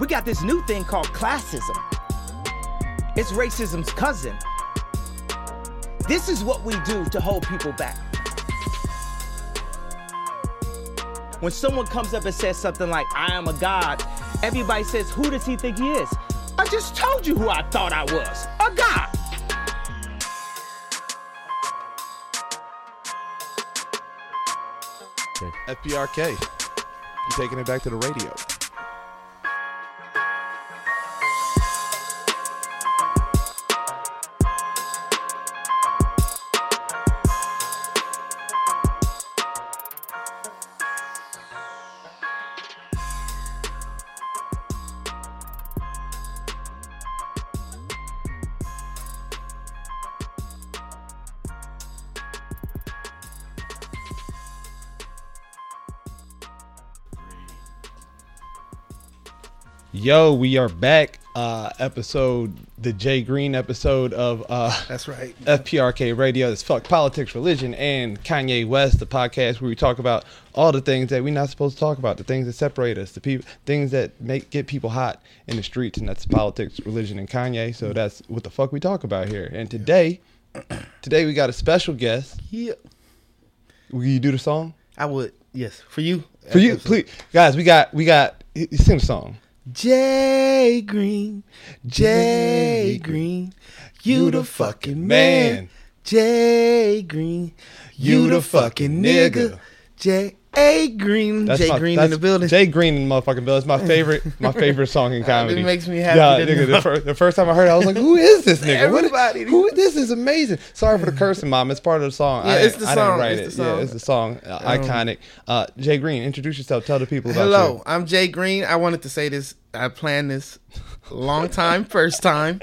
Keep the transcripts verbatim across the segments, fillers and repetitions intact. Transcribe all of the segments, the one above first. We got this new thing called classism. It's racism's cousin. This is what we do to hold people back. When someone comes up and says something like, I am a god, everybody says, who does he think he is? I just told you who I thought I was, a god. F P R K, you're taking it back to the radio. Yo, we are back. Uh, episode, the Jay Green episode of uh, that's right. F P R K Radio. It's Fuck Politics, Religion, and Kanye West, the podcast where we talk about all the things that we're not supposed to talk about, the things that separate us, the people, things that make get people hot in the streets, and that's politics, religion, and Kanye. So that's what the fuck we talk about here. And today, yeah. today we got a special guest. Yeah. Will you do the song? I would. Yes, for you. For you, please, guys. We got. We got. Sing the song. Jay Green, Jay Green, you the fucking man. Jay Green, you the fucking nigga. Jay Green, that's Jay my, Green in the building. Jay Green in the motherfucking building. It's my favorite, my favorite song in comedy. It makes me happy. Yeah, nigga, the, first, the first time I heard it, I was like, "Who is this nigga? Everybody, who is, who, this is amazing." Sorry for the cursing, mom. It's part of the song. Yeah, I, it's the I song. Didn't write it's it. The song. Yeah, it's the song. Uh, um, iconic. Uh, Jay Green, introduce yourself. Tell the people about hello, you. Hello, I'm Jay Green. I wanted to say this. I planned this long time, first time.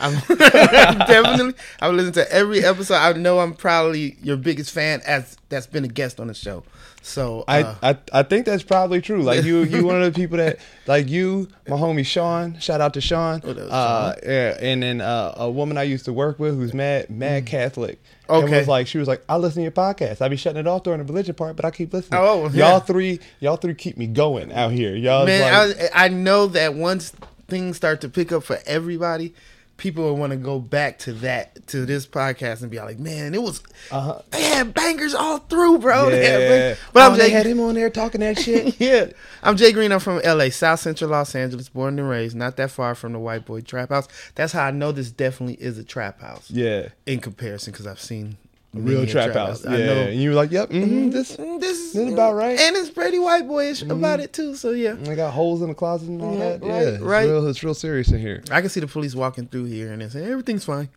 I'm definitely I would listen to every episode. I know I'm probably your biggest fan as that's been a guest on the show. So uh, I, I I think that's probably true. Like you you one of the people that like you, my homie Sean, shout out to Sean. What else, uh Sean? And then uh, a woman I used to work with who's mad mad mm. Catholic. Okay. And was like she was like, I listen to your podcast. I be shutting it off during the religion part, but I keep listening. Oh, y'all yeah. three y'all three keep me going out here. Y'all man, like, I, I know that once things start to pick up for everybody, people will want to go back to that, to this podcast and be like, man, it was, uh-huh. they had bangers all through, bro. Yeah. They had bangers. But oh, I'm Jay, they had him on there talking that shit. Yeah. I'm Jay Green. I'm from L A, South Central Los Angeles, born and raised, not that far from the white boy trap house. That's how I know this definitely is a trap house. Yeah. In comparison, because I've seen a real trap, trap house. house. Yeah. I know. And you were like, yep, mm-hmm, this, mm, this, is, this is about right. And it's pretty white boyish mm-hmm. about it, too. So, yeah. And they got holes in the closet and all yeah, that. Yeah, right. It's, right. Real, it's real serious in here. I can see the police walking through here and they say, everything's fine.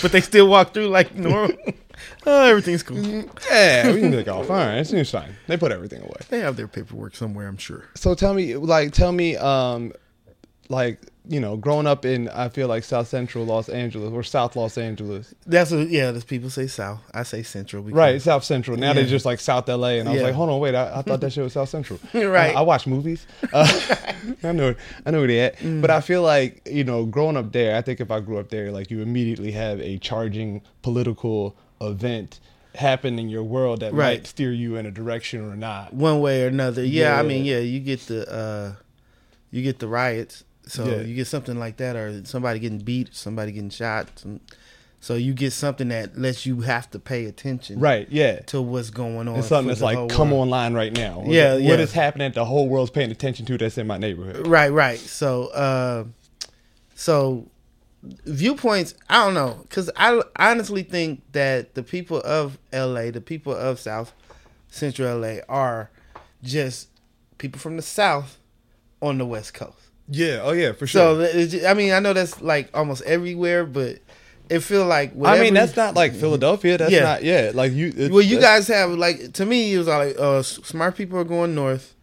But they still walk through like normal. Oh, everything's cool. Yeah, we can be like, oh, fine. It's, it's fine. They put everything away. They have their paperwork somewhere, I'm sure. So, tell me, like, tell me, um, like, you know, growing up in, I feel like South Central Los Angeles or South Los Angeles. That's what, yeah, that's people say South. I say Central. Right, South Central. Now yeah. they're just like South L A. And I was yeah. like, hold on, wait, I, I thought that shit was South Central. Right. I, I watch movies. Uh, I know I know where they at. Mm. But I feel like, you know, growing up there, I think if I grew up there, like you immediately have a charging political event happen in your world that right. might steer you in a direction or not. One way or another. Yeah, yeah. I mean, yeah, you get the uh, you get the riots. So yeah. you get something like that, or somebody getting beat, somebody getting shot. So you get something that lets you have to pay attention, right? Yeah, to what's going on. It's something that's like come world. online right now. Yeah, what, yeah. what is happening that the whole world's paying attention to that's in my neighborhood. Right, right. So, uh, so viewpoints. I don't know, because I honestly think that the people of L A, the people of South Central L A, are just people from the South on the West Coast. Yeah, oh yeah, for sure. So, I mean, I know that's like almost everywhere, but it feel like whatever. I mean, that's not like Philadelphia. That's yeah. not, yeah. Like you. It, well, you guys have, like, to me, it was all like, uh, smart people are going north,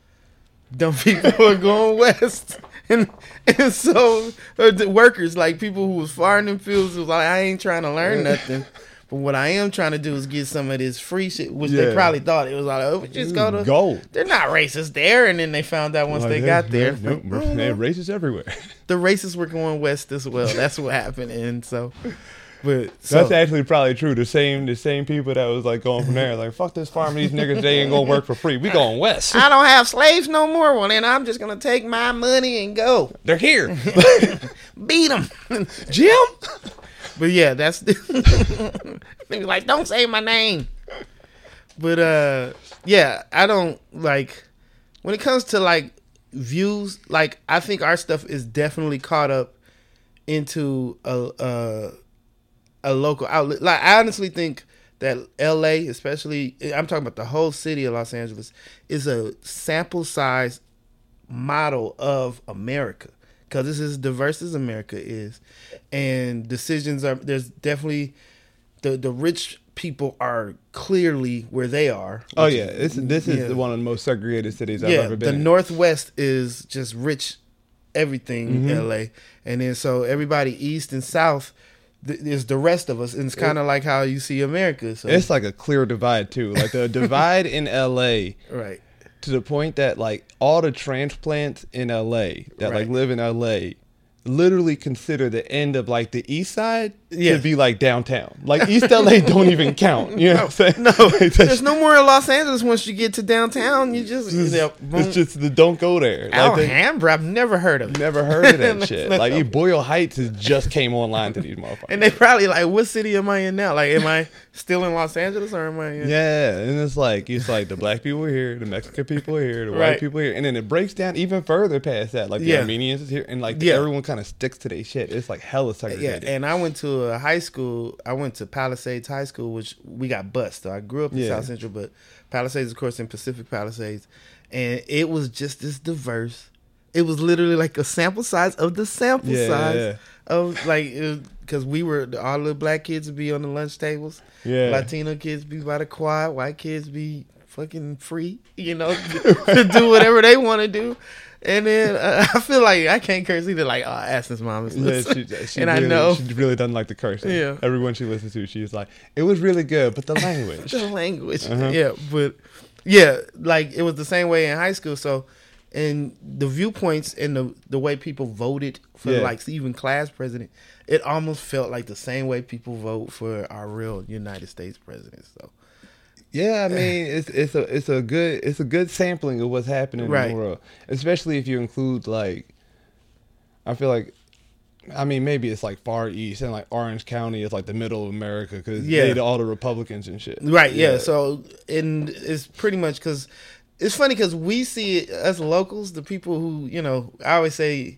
dumb people are going west. And and so, or the workers, like people who was far in them fields, was like, I ain't trying to learn nothing. But what I am trying to do is get some of this free shit, which yeah. they probably thought it was like, oh, just go to go. They're not racist there, and then they found out once like, they got there. They're, they're, they're racist everywhere. The racists were going west as well. That's what happened, and so, But so, that's actually probably true. The same the same people that was like going from there, like, fuck this farm, these niggas, they ain't gonna work for free. We going west. I don't have slaves no more. Well, then I'm just gonna take my money and go. They're here. Beat them, Jim. But yeah, that's they be like, don't say my name. But uh, yeah, I don't like when it comes to like views. Like, I think our stuff is definitely caught up into a. a A local outlet. Like, I honestly think that L A, especially, I'm talking about the whole city of Los Angeles, is a sample size model of America, because it's as diverse as America is, and decisions are there's definitely the the rich people are clearly where they are. Oh yeah, is, this is yeah. one of the most segregated cities I've yeah, ever been. The in. Northwest is just rich, everything mm-hmm. L A, and then so everybody east and south. There's the rest of us, and it's kind of like how you see America. So. It's like a clear divide too, like the divide in L A, right? To the point that like all the transplants in L A that right. like live in L A literally consider the end of like the East Side yeah. to be like downtown. Like East L A don't even count. You know no, what I'm saying? No, there's no more in Los Angeles once you get to downtown. You just it's, you know, it's just the don't go there. Alhambra, like I've never heard of. It. Never heard of that shit. Like you, Boyle Heights has just came online to these motherfuckers. And they probably like, what city am I in now? Like, am I still in Los Angeles or am I? in... Yeah, and it's like it's like the black people are here, the Mexican people are here, the right. white people are here, and then it breaks down even further past that. Like the yeah. Armenians is here, and like the, yeah. everyone kind of sticks to their shit. It's like hella segregated. Yeah, and I went to. A high school, I went to Palisades High School, which we got bused. So I grew up in yeah. South Central, but Palisades, of course, in Pacific Palisades, and it was just this diverse. It was literally like a sample size of the sample yeah, size yeah, yeah. of like because we were all the black kids would be on the lunch tables, yeah. Latino kids be by the quad, white kids be fucking free, you know, to do whatever they want to do. And then uh, I feel like I can't curse either. Like, oh, Aston's mom is listening. Yeah, she, she and really, I know. She really doesn't like the cursing. Yeah. Everyone she listens to, she's like, it was really good, but the language. the language. Uh-huh. Yeah. But yeah, like it was the same way in high school. So, and the viewpoints and the, the way people voted for yeah. like even class president, it almost felt like the same way people vote for our real United States president. So. Yeah, I mean it's it's a it's a good it's a good sampling of what's happening right. in the world, especially if you include like, I feel like, I mean maybe it's like Far East and like Orange County is like the middle of America because yeah. they did all the Republicans and shit. Right. Yeah. yeah so and it's pretty much because it's funny because we see it as locals, the people who you know I always say,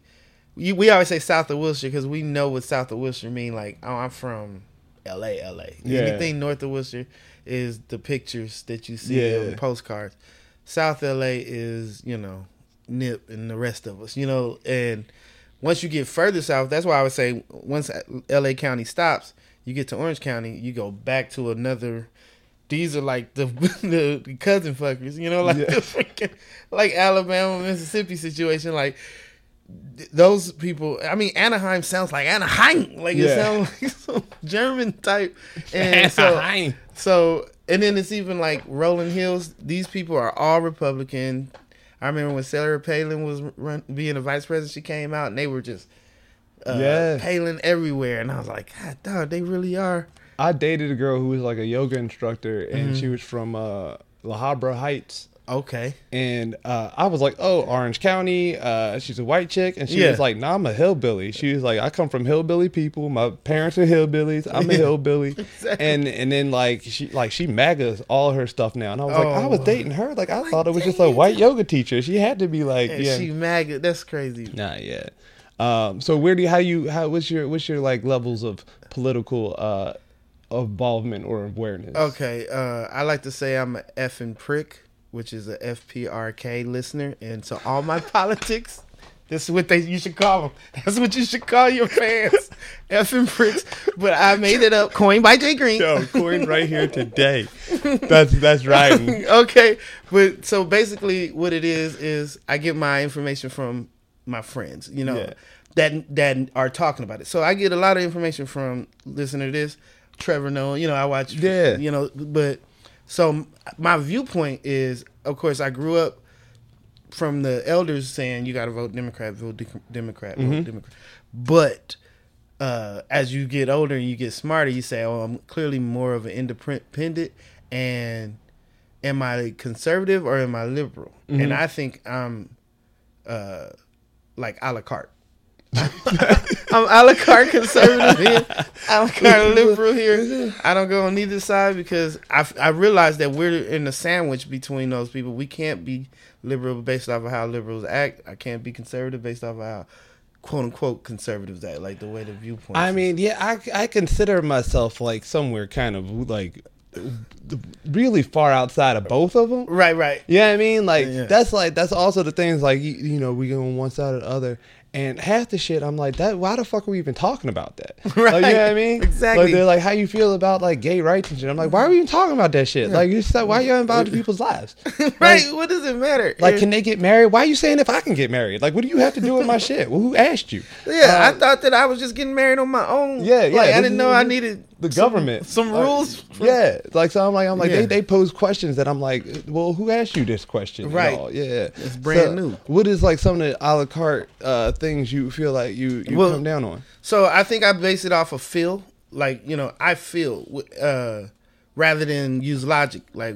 we, we always say South of Worcester because we know what South of Worcester mean. Like oh, I'm from L A, L A. Yeah. Anything north of Worcester. Is the pictures that you see yeah. on the postcards. South L A is, you know, Nip and the rest of us, you know. And once you get further south, that's why I would say once L A County stops, you get to Orange County, you go back to another. These are like the, the cousin fuckers, you know, like yeah. the freaking like Alabama, Mississippi situation, like. Those people, I mean, Anaheim sounds like Anaheim, like yeah. it sounds like some German type, and so, so, and then it's even like Rolling Hills. These people are all Republican. I remember when Sarah Palin was run, being a vice president, she came out and they were just uh, yeah. Palin everywhere, and I was like, God, dog, they really are. I dated a girl who was like a yoga instructor, and mm-hmm. she was from uh, La Habra Heights. Okay. And uh, I was like, oh, Orange County. Uh, she's a white chick. And she yeah. was like, nah, I'm a hillbilly. She was like, I come from hillbilly people. My parents are hillbillies. I'm a hillbilly. exactly. And and then like she like she MAGAs all her stuff now. And I was oh. like, I was dating her. Like I oh, thought it was just a white yoga teacher. She had to be like yeah, yeah. she MAGA. That's crazy. Nah, yeah. Um, so where do you, how you how what's your what's your like levels of political uh, involvement or awareness? Okay. Uh, I like to say I'm an effing prick. Which is a F P R K listener, and so all my politics, this is what they you should call them. That's what you should call your fans, effing pricks. But I made it up, coined by Jay Green. Yo, coined right here today. That's that's right. Okay, but so basically, what it is is I get my information from my friends, you know, yeah. that that are talking about it. So I get a lot of information from listening to this, Trevor Noah. You know, I watch. Yeah. You know, but. So my viewpoint is, of course, I grew up from the elders saying you got to vote Democrat, vote de- Democrat, vote mm-hmm. Democrat. But uh, as you get older and you get smarter, you say, oh, I'm clearly more of an independent, and am I conservative or am I liberal? Mm-hmm. And I think I'm uh, like a la carte. I'm a la carte conservative here, a la carte liberal here. I don't go on either side because I, I realize that we're in a sandwich between those people. We can't be liberal based off of how liberals act. I can't be conservative based off of how quote unquote conservatives act, like the way the viewpoint. I mean, yeah, I, I consider myself like somewhere kind of like really far outside of both of them. Right, right. Yeah, you know I mean, like yeah. that's like that's also the things like you, you know we go on one side or the other. And half the shit, I'm like, that. Why the fuck are we even talking about that? Right. Like, you know what I mean? Exactly. Like, they're like, how you feel about like gay rights and shit. I'm like, why are we even talking about that shit? Yeah. Like, you said, why are you involved in people's lives? Right. Like, what does it matter? Like, if, can they get married? Why are you saying if I can get married? Like, what do you have to do with my shit? Well, who asked you? Yeah, uh, I thought that I was just getting married on my own. Yeah, yeah. Like, I didn't know I needed the some, government some like, rules. For, yeah. Like, so I'm like, I'm like, yeah. they they pose questions that I'm like, well, who asked you this question? Right. At all? Yeah. It's brand so, new. What is like some of the a la carte uh, things? Things you feel like you, you well, come down on? So I think I base it off of feel. Like, you know, I feel uh, rather than use logic. Like,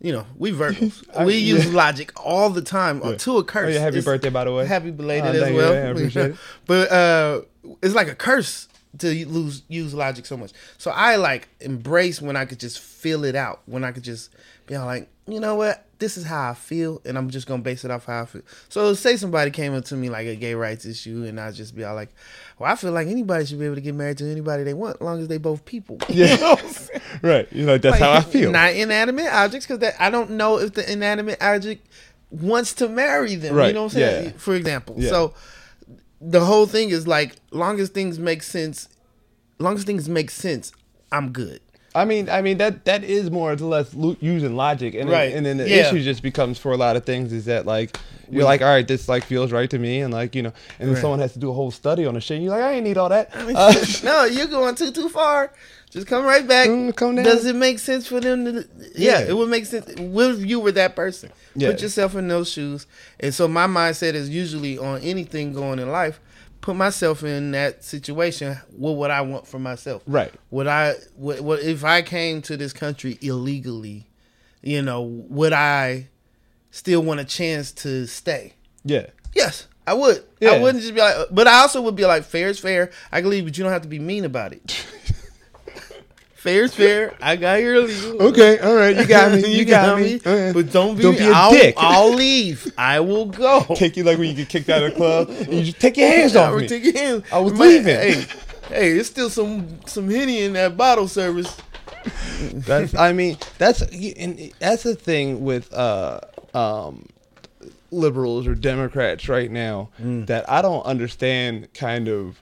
you know, we Virgos. I, we yeah. use logic all the time yeah. to a curse. Oh, yeah, happy it's, birthday, by the way. Happy belated oh, as well. You, I appreciate it. But uh, it's like a curse to lose, use logic so much. So I like embrace when I could just feel it out. When I could just be all like, you know what? This is how I feel, and I'm just going to base it off how I feel. So say somebody came up to me like a gay rights issue, and I'd just be all like, well, I feel like anybody should be able to get married to anybody they want as long as they both people. Yeah. You know what I'm saying? Right. You're like, that's like, how I feel. Not inanimate objects, because I don't know if the inanimate object wants to marry them. Right. You know what I'm saying? Yeah. For example. Yeah. So the whole thing is like, long as things make sense, long as things make sense, I'm good. I mean, I mean that that is more or less using logic, and right. then, and then the yeah. issue just becomes for a lot of things is that like you're yeah. like, all right, this like feels right to me, and like you know, and then right. someone has to do a whole study on the shit. And you're like, I ain't need all that. I mean, uh, no, you're going too too far. Just come right back. Mm, come down. Does it make sense for them to? Yeah, yeah. It would make sense. What if you were that person? Yeah. Put yourself in those shoes. And so my mindset is usually on anything going in life. Put myself in that situation. What would I want for myself? Right. Would I? What, what if I came to this country illegally? You know, would I still want a chance to stay? Yeah. Yes, I would. Yeah. I wouldn't just be like, but I also would be like, fair is fair. I can leave, but you don't have to be mean about it. Fair is fair. I got here illegal. Okay, all right. You got me. You, you got, got me. me. Right. But don't be, don't be a I'll, dick. I'll leave. I will go. Take you like when you get kicked out of the club. And you just take your hands off me. Take your hands. I was My, leaving. Hey, hey, there's still some some Henny in that bottle service. That's, I mean, that's and that's the thing with uh, um, liberals or Democrats right now mm. that I don't understand kind of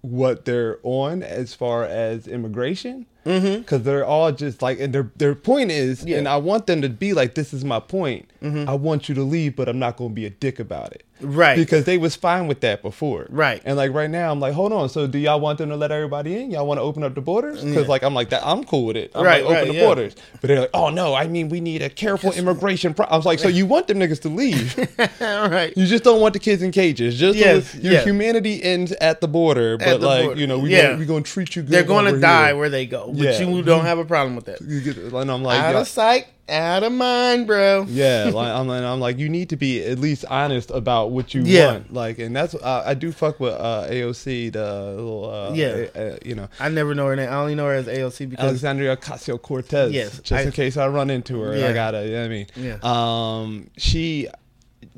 what they're on as far as immigration, because mm-hmm. they're all just like, and their their point is, yeah. and I want them to be like, this is my point. Mm-hmm. I want you to leave, but I'm not going to be a dick about it, right? Because they was fine with that before, right? And like right now, I'm like, hold on. So do y'all want them to let everybody in? Y'all want to open up the borders? Because yeah. like I'm like that, I'm cool with it. I'm right, like open right, the yeah. borders, but they're like, oh no, I mean we need a careful immigration. Pro-. I was like, so you want them niggas to leave? All right. You just don't want the kids in cages. Just yes, so your yes. humanity ends at the border, but the like border. You know we yeah. gonna, we gonna treat you good. They're gonna die here. Where they go. But yeah. you don't have a problem with that. And I'm like, out of sight, out of mind, bro. Yeah, like, I'm, like, I'm like, you need to be at least honest about what you yeah. want. Like, and that's uh, I do fuck with uh, A O C. The little, uh, yeah, uh, you know, I never know her name. I only know her as A O C because Alexandria Ocasio-Cortez. Yes, just I, in case I run into her, yeah. I gotta. You know what I mean, yeah. Um, she.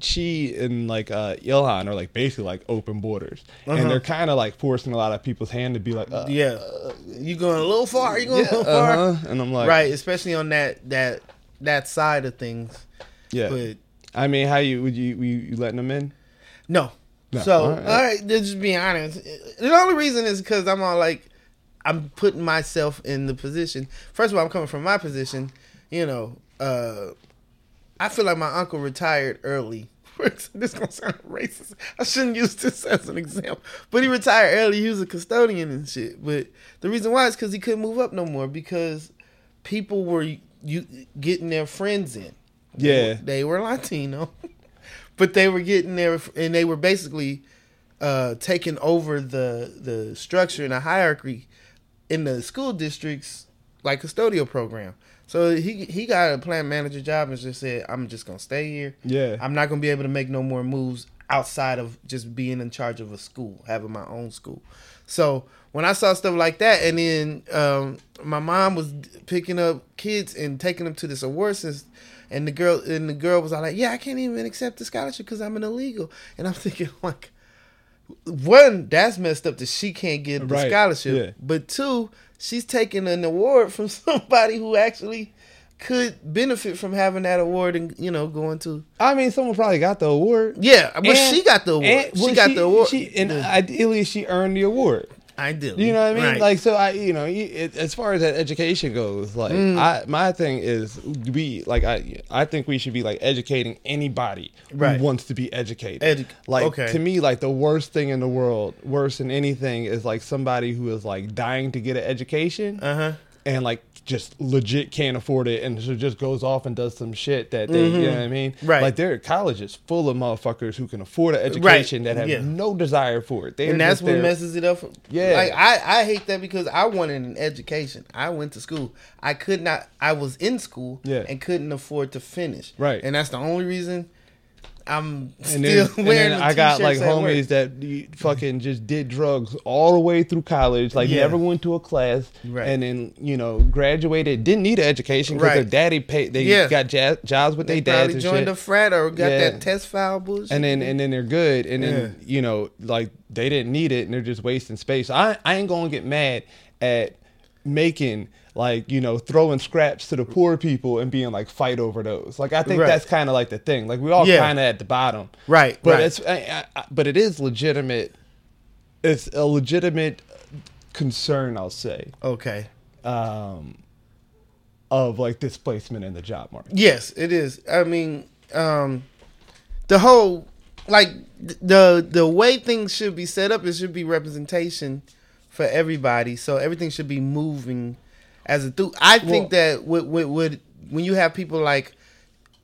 She and like uh, Ilhan are like basically like open borders, uh-huh. and they're kind of like forcing a lot of people's hand to be like, uh, yeah, uh, you going a little far, you going yeah, a little uh-huh. far, and I'm like, right, especially on that that that side of things. Yeah, but I mean, how you would you you, you letting them in? No, no. So all right, all right just be honest. The only reason is because I'm all like, I'm putting myself in the position. First of all, I'm coming from my position, you know. uh I feel like my uncle retired early. This is going to sound racist. I shouldn't use this as an example. But he retired early. He was a custodian and shit. But the reason why is because he couldn't move up no more because people were you getting their friends in. Yeah. They were Latino. But they were getting their, and they were basically uh, taking over the the structure and the hierarchy in the school district's like custodial program. So he he got a plant manager job and just said, I'm just going to stay here. Yeah. I'm not going to be able to make no more moves outside of just being in charge of a school, having my own school. So when I saw stuff like that, and then um, my mom was picking up kids and taking them to this award system, and the girl and the girl was all like, yeah, I can't even accept the scholarship because I'm an illegal. And I'm thinking, like, one, that's messed up that she can't get the right. scholarship. Yeah. But two, she's taking an award from somebody who actually could benefit from having that award and, you know, going to... I mean, someone probably got the award. Yeah, but and, she got the award. And, well, she got she, the award. She, and yeah. ideally, she earned the award. Ideally. You know what I mean? Right. Like, so I, you know, it, as far as that education goes, like, mm. I, my thing is we, like, I, I think we should be, like, educating anybody right. who wants to be educated. Edu- like, okay. to me, like, the worst thing in the world, worse than anything, is, like, somebody who is, like, dying to get an education. Uh-huh. And, like, just legit can't afford it and so just goes off and does some shit that they, mm-hmm. you know what I mean? Right. Like, there are colleges full of motherfuckers who can afford an education right. that have yeah. no desire for it. They're and that's what there. messes it up. For, yeah. Like, I, I hate that because I wanted an education. I went to school. I could not, I was in school yeah. and couldn't afford to finish. Right. And that's the only reason I'm and still then, wearing and then I got, like, homies work. that fucking just did drugs all the way through college, like, yeah. never went to a class, right. and then, you know, graduated, didn't need an education because right. their daddy paid, they yeah. got jazz, jobs with their dads and shit. They joined a frat or got yeah. that test file bullshit. And then, and then they're good, and then, yeah. you know, like, they didn't need it, and they're just wasting space. I, I ain't gonna get mad at making... like, you know, throwing scraps to the poor people and being like, fight over those. Like, I think right. that's kind of like the thing. Like, we all yeah. kind of at the bottom. Right. But, right. It's, I, I, but it is legitimate. It's a legitimate concern, I'll say. Okay. Um, of like displacement in the job market. Yes, it is. I mean, um, the whole, like, the the way things should be set up, it should be representation for everybody. So everything should be moving As a through, I think well, that would, would, would, when you have people like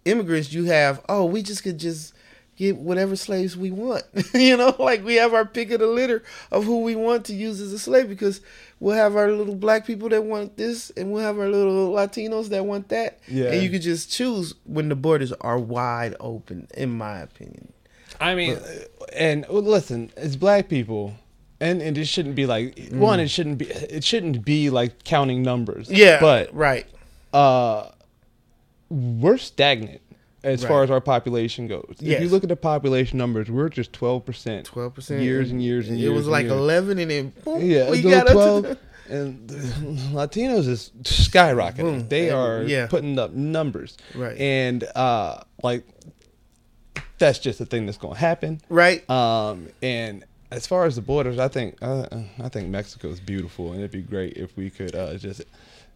immigrants, you have, oh, we just could just get whatever slaves we want. You know, like we have our pick of the litter of who we want to use as a slave because we'll have our little black people that want this and we'll have our little Latinos that want that. Yeah. And you could just choose when the borders are wide open, in my opinion. I mean, but, and listen, it's black people. And and it shouldn't be like mm. one. It shouldn't be. It shouldn't be like counting numbers. Yeah. But right. Uh, we're stagnant as right. far as our population goes. Yes. If you look at the population numbers, we're just twelve percent. Twelve percent. Years and years and years. It was and like years. eleven, and then boom, yeah, we got twelve. Up to the- and the Latinos is skyrocketing. Boom. They and, are yeah. putting up numbers. Right. And uh, like that's just a thing that's going to happen. Right. Um and. As far as the borders, I think uh, I think Mexico is beautiful, and it'd be great if we could uh, just,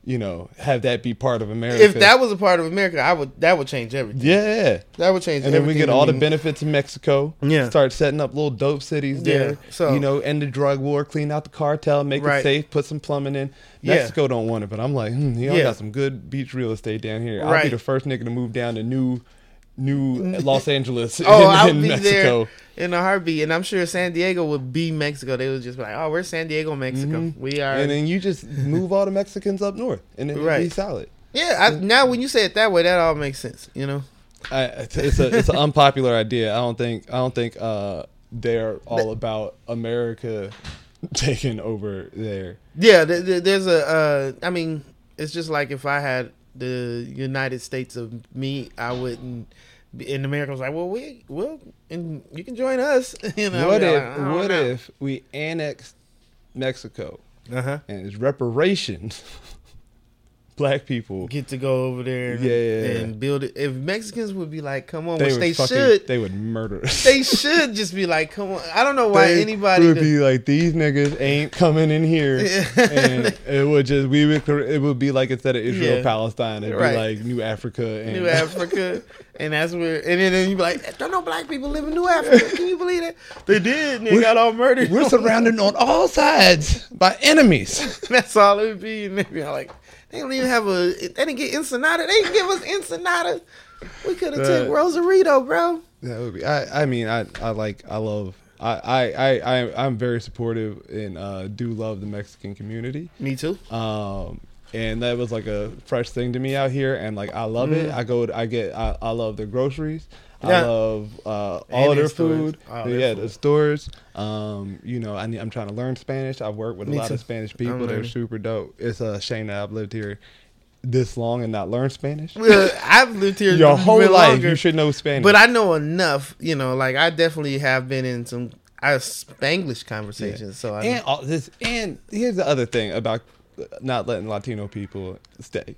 you know, have that be part of America. If that was a part of America, I would that would change everything. Yeah, that would change. And everything. And then we get all the benefits of Mexico. Yeah, start setting up little dope cities there. Yeah. So, you know, end the drug war, clean out the cartel, make right. it safe, put some plumbing in. Mexico yeah. don't want it, but I'm like, hmm, y'all yeah. got some good beach real estate down here. I'll right. be the first nigga to move down to new. New Los Angeles oh, in, I'll in be Mexico there in a heartbeat, and I'm sure San Diego would be Mexico. They would just be like, "Oh, we're San Diego, Mexico. Mm-hmm. We are." And then you just move all the Mexicans up north, and then right. it'd be solid. Yeah. I, now, when you say it that way, that all makes sense. You know, I, it's a it's an unpopular idea. I don't think I don't think uh, they're all about America taking over there. Yeah, th- th- there's a. Uh, I mean, it's just like if I had. The United States of me, I wouldn't. And America was like, well, we will, and you can join us. You know, what if, like, what know. if we annexed Mexico uh-huh. and it's reparations? Black people get to go over there and, yeah. and build it. If Mexicans would be like, come on, they which they fucking, should. They would murder us. They should just be like, come on. I don't know why they anybody would does. Be like, these niggas ain't coming in here. And it would just, we would, it would be like instead of Israel, yeah. Palestine, it'd right. be like New Africa. And New Africa. And that's where, and then, then you'd be like, don't no black people live in New Africa. Can you believe that? They did. And they we're, got all murdered. We're surrounded on all sides by enemies. That's all it would be. And they'd be like, they don't even have a. They didn't get Ensenada. They didn't give us Ensenada. We could have uh, took Rosarito, bro. That would be. I. I mean. I. I like. I love. I, I, I, I, I'm very supportive and uh, do love the Mexican community. Me too. Um, and that was like a fresh thing to me out here, and like I love mm-hmm. it. I go, I get, I, I love their groceries. Yeah. I love uh, all of their food. Oh, their yeah, food. The stores. Um, you know, I need, I'm trying to learn Spanish. I've worked with Me a lot too. of Spanish people. They're super dope. It's a shame that I've lived here this long and not learned Spanish. Well, I've lived here your whole life. Longer, you should know Spanish. But I know enough. You know, like I definitely have been in some I have Spanglish conversations. Yeah. So I and all this, and here's the other thing about not letting Latino people stay.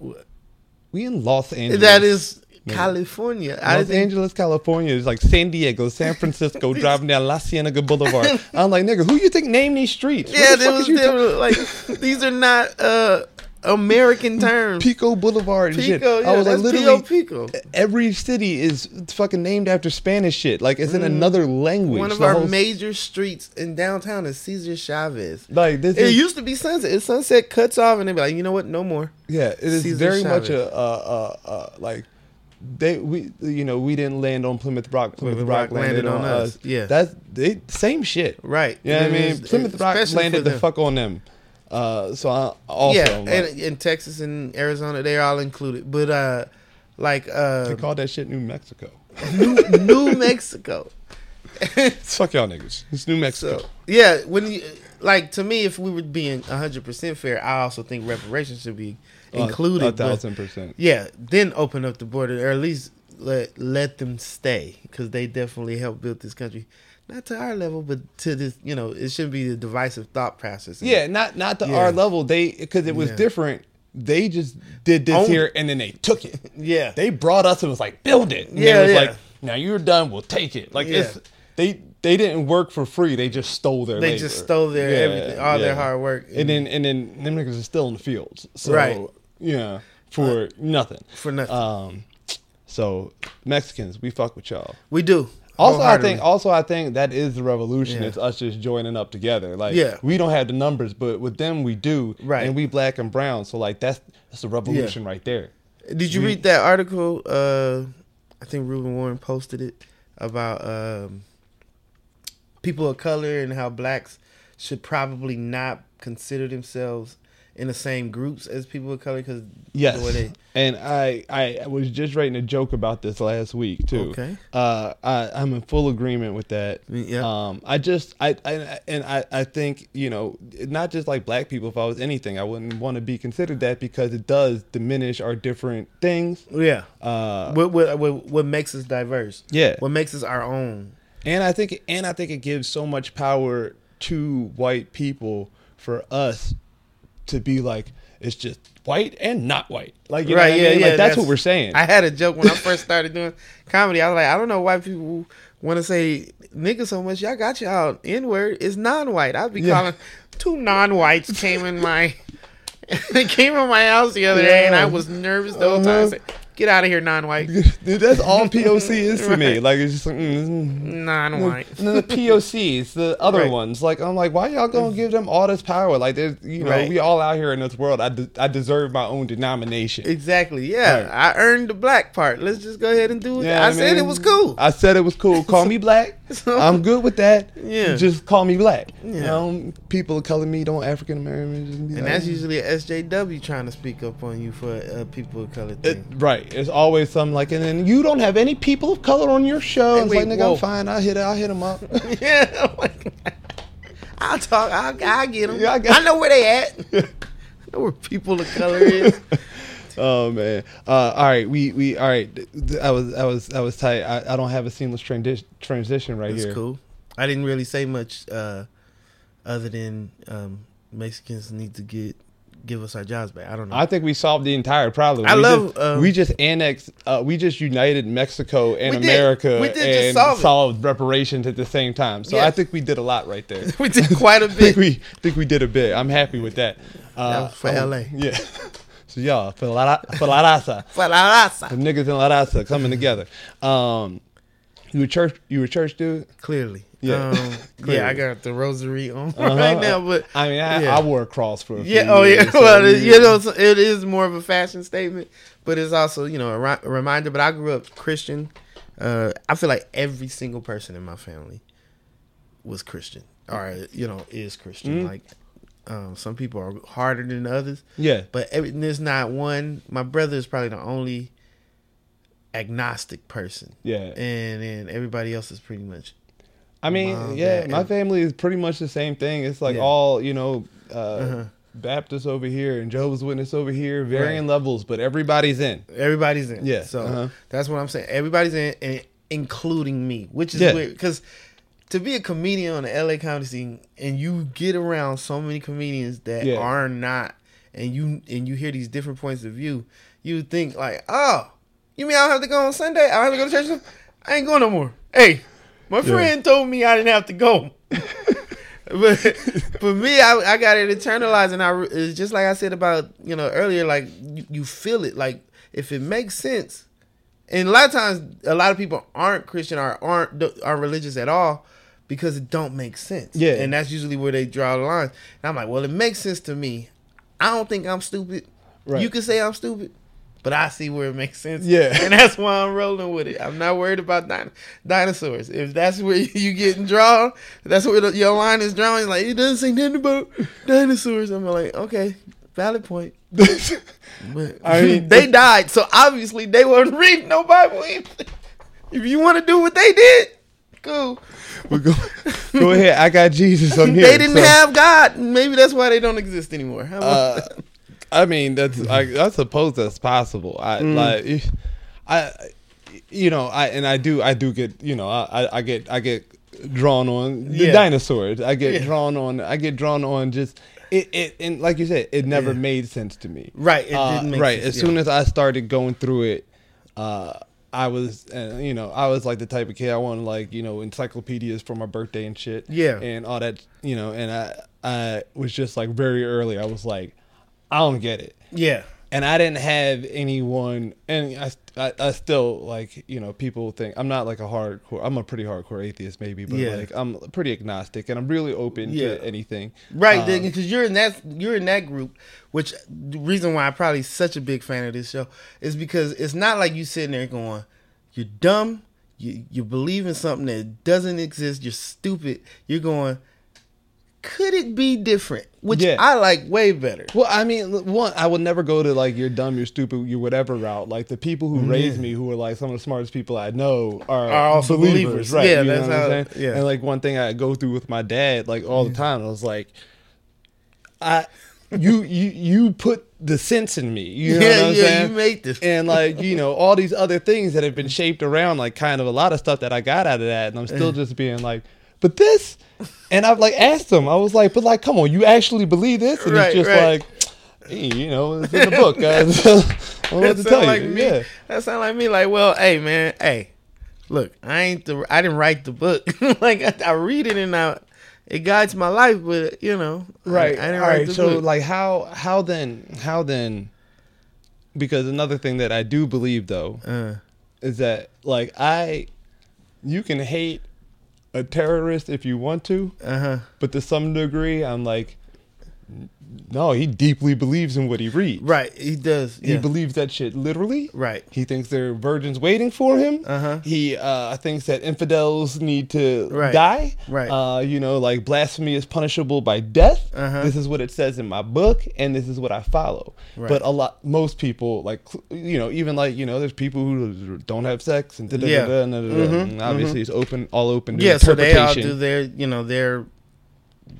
We in Los Angeles. That is. California. Los I think- Angeles, California is like San Diego, San Francisco, driving down La Cienega Boulevard. I'm like, nigga, who you think named these streets? Yeah, the was, were, like, these are not uh, American terms. Pico Boulevard and Pico, shit. Yeah, I was like, literally, Pico. Every city is fucking named after Spanish shit. Like, it's in mm. another language. One of the our whole... major streets in downtown is Cesar Chavez. Like, this It is... used to be Sunset. If Sunset cuts off and they be like, you know what? No more. Yeah, it is Cesar very Chavez. much a, uh, uh, uh, like, They we you know we didn't land on Plymouth Rock. Plymouth, Plymouth Rock, Rock landed, landed on, on us. us. Yeah, that's they, same shit. Right. You know what I mean? It's, Plymouth it's, Rock landed the fuck on them. Uh, so I also yeah, like, and in Texas and Arizona, they're all included. But uh, like uh, they call that shit New Mexico. New, New Mexico. Fuck y'all niggas. It's New Mexico. So, yeah, when you like to me, if we were being a hundred percent fair, I also think reparations should be. Included, a thousand percent. Yeah, then open up the border, or at least let let them stay, because they definitely helped build this country. Not to our level, but to this, you know, it shouldn't be the divisive thought process. Yeah, not not to yeah. our level. They because it was yeah. different. They just did this Owned. here, and then they took it. Yeah, they brought us and was like, build it. And yeah, it was yeah. like, now you're done. We'll take it. Like yeah. it's they. They didn't work for free. They just stole their. They labor. just stole their yeah, everything, all yeah. their hard work, and, and then and then them niggas are still in the fields. So, right. Yeah. For uh, nothing. For nothing. Um. So Mexicans, we fuck with y'all. We do. Also, I think. Also, I think that is the revolution. Yeah. It's us just joining up together. Like, yeah. we don't have the numbers, but with them we do. Right. And we black and brown, so like that's that's the revolution yeah. right there. Did you we, read that article? Uh, I think Reuben Warren posted it about. Um, people of color and how blacks should probably not consider themselves in the same groups as people of color because yes, boy, they... and I, I was just writing a joke about this last week too. Okay, uh, I, I'm in full agreement with that. Yeah, um, I just I, I and I, I think you know not just like black people. If I was anything, I wouldn't want to be considered that because it does diminish our different things. Yeah, uh, what what what, what makes us diverse? Yeah, what makes us our own. And I think, and I think it gives so much power to white people for us to be like, it's just white and not white. Like, you right? Know what yeah, I mean? yeah. Like, that's, that's what we're saying. I had a joke when I first started doing comedy. I was like, I don't know why people want to say nigga so much. Y'all got y'all N-word. It's non-white. I'd be yeah. calling two non-whites came in my they came in my house the other day, yeah. and I was nervous the whole uh-huh. time. Get out of here, non-white. Dude, that's all P O C is to right. me. Like, it's just like... Mm-hmm. Non-white. And then the P O Cs, the other right. ones. Like, I'm like, why y'all gonna give them all this power? Like, there's, you know, right. we all out here in this world. I, de- I deserve my own denomination. Exactly, yeah. Right. I earned the black part. Let's just go ahead and do it. Yeah, I, I mean, said it was cool. I said it was cool. Call me black. So, I'm good with that. Yeah. Just call me black. Yeah. You know, people of color me don't African Americans. And like, that's usually a S J W trying to speak up on you for uh, people of color thing. It, right. It's always something like, and then you don't have any people of color on your show. Hey, it's wait, like, nigga, whoa. I'm fine. I'll hit, I'll hit them up. yeah. Like, I'll talk. I'll, I'll get them. Yeah, I, got I know where they at. I know where people of color is. Oh, man. Uh, all right. We, we, all right. I was, I was, I was tight. I, I don't have a seamless transi- transition right That's here. That's cool. I didn't really say much uh, other than um, Mexicans need to get. give us our jobs back. I don't know. I think we solved the entire problem. I we love... Just, um, we just annexed... Uh, we just united Mexico and we did, America we did and just solve solved reparations at the same time. So yes. I think we did a lot right there. We did quite a bit. I think we, think we did a bit. I'm happy with that. Uh, that for um, L A. Yeah. So y'all, for La, for La Raza. For La Raza. The niggas in La Raza coming together. Um, you a church, you a church dude? Clearly. Yeah, um, yeah, I got the rosary on uh-huh. right now, but I mean, I, yeah. I wore a cross for a few yeah, oh years, yeah. So well, it, you know, it is more of a fashion statement, but it's also you know a, ri- a reminder. But I grew up Christian. Uh, I feel like every single person in my family was Christian, or you know, is Christian. Mm-hmm. Like um, some people are harder than others. Yeah, but every, there's not one. My brother is probably the only agnostic person. Yeah, and then everybody else is pretty much. I mean, mom, yeah, dad, my and, family is pretty much the same thing. It's like yeah. all you know. Uh, uh-huh. Baptist over here and Jehovah's Witness over here, varying right. levels, but everybody's in. Everybody's in. Yeah. So uh-huh. that's what I'm saying. Everybody's in, and including me, which is yeah. weird because to be a comedian on the L A comedy scene and you get around so many comedians that yeah. are not, and you and you hear these different points of view, you think like, oh, you mean I don't have to go on Sunday? I don't have to go to church? I ain't going no more. Hey, my friend yeah. told me I didn't have to go. But for me, I, I got it internalized, and I it's just like I said about you know earlier, like you, you feel it, like if it makes sense. And a lot of times, a lot of people aren't Christian or aren't are religious at all because it don't make sense. Yeah, and that's usually where they draw the line. And I'm like, well, it makes sense to me. I don't think I'm stupid. Right. You could say I'm stupid, but I see where it makes sense. Yeah, and that's why I'm rolling with it. I'm not worried about din- dinosaurs. If that's where you get drawn, that's where the, your line is drawn. Like it doesn't say nothing about dinosaurs. I'm like, okay, valid point. But I mean, they died, so obviously they weren't reading no Bible either. If you want to do what they did, cool. Well, go, go ahead. I got Jesus on here. They didn't so. have God. Maybe that's why they don't exist anymore. How about uh, that? I mean, that's I, I suppose that's possible. I mm. like, I, you know, I and I do I do get you know I, I get I get drawn on the yeah. dinosaurs. I get yeah. drawn on I get drawn on just it, it and like you said, it never yeah. made sense to me. Right, it uh, didn't make right. sense. As yeah. soon as I started going through it, uh, I was uh, you know I was like the type of kid I wanted like you know encyclopedias for my birthday and shit. Yeah, and all that you know, and I I was just like very early. I was like. I don't get it. Yeah. And I didn't have anyone, and I, I, I still, like, you know, people think, I'm not like a hardcore, I'm a pretty hardcore atheist maybe, but yeah. like, I'm pretty agnostic, and I'm really open yeah. to anything. Right, because um, you're in that you're in that group, which, the reason why I'm probably such a big fan of this show is because it's not like you sitting there going, you're dumb, you, you believe in something that doesn't exist, you're stupid, you're going, could it be different? Which yeah. I like way better. Well, I mean, one, I would never go to like you're dumb, you're stupid, you're whatever route. Like the people who mm-hmm. raised me, who are like some of the smartest people I know, are, are also believers, believers, right? Yeah, you that's know what how. I'm saying? Yeah, and like one thing I go through with my dad, like all yeah. the time, I was like, I, you, you, you put the sense in me. You know yeah, what I'm yeah, saying? You made this, and like you know all these other things that have been shaped around, like kind of a lot of stuff that I got out of that, and I'm still just being like. But this, and I've like asked him, I was like, but like, come on, you actually believe this? And right, it's just right. like, hey, you know, it's in the book. I don't know what to tell like you. Me. Yeah. That sound like me. Like, well, hey, man, hey, look, I ain't the, I didn't write the book. Like, I, I read it and I, it guides my life, but you know, right? I, I didn't All write right. the so, book. So, like, how, how then, how then? Because another thing that I do believe though uh. is that like I, you can hate. A terrorist if you want to uh-huh. but to some degree I'm like no, he deeply believes in what he reads. Right, he does. He yeah. believes that shit literally. Right, he thinks there are virgins waiting for him. Uh-huh. He uh, thinks that infidels need to right. die. Right, uh, you know, like blasphemy is punishable by death. Uh-huh. This is what it says in my book, and this is what I follow. Right. But a lot, most people, like you know, even like you know, there's people who don't have sex and da da da da and obviously mm-hmm. it's open, all open to yeah, interpretation. Yeah, so they all do their, you know, their.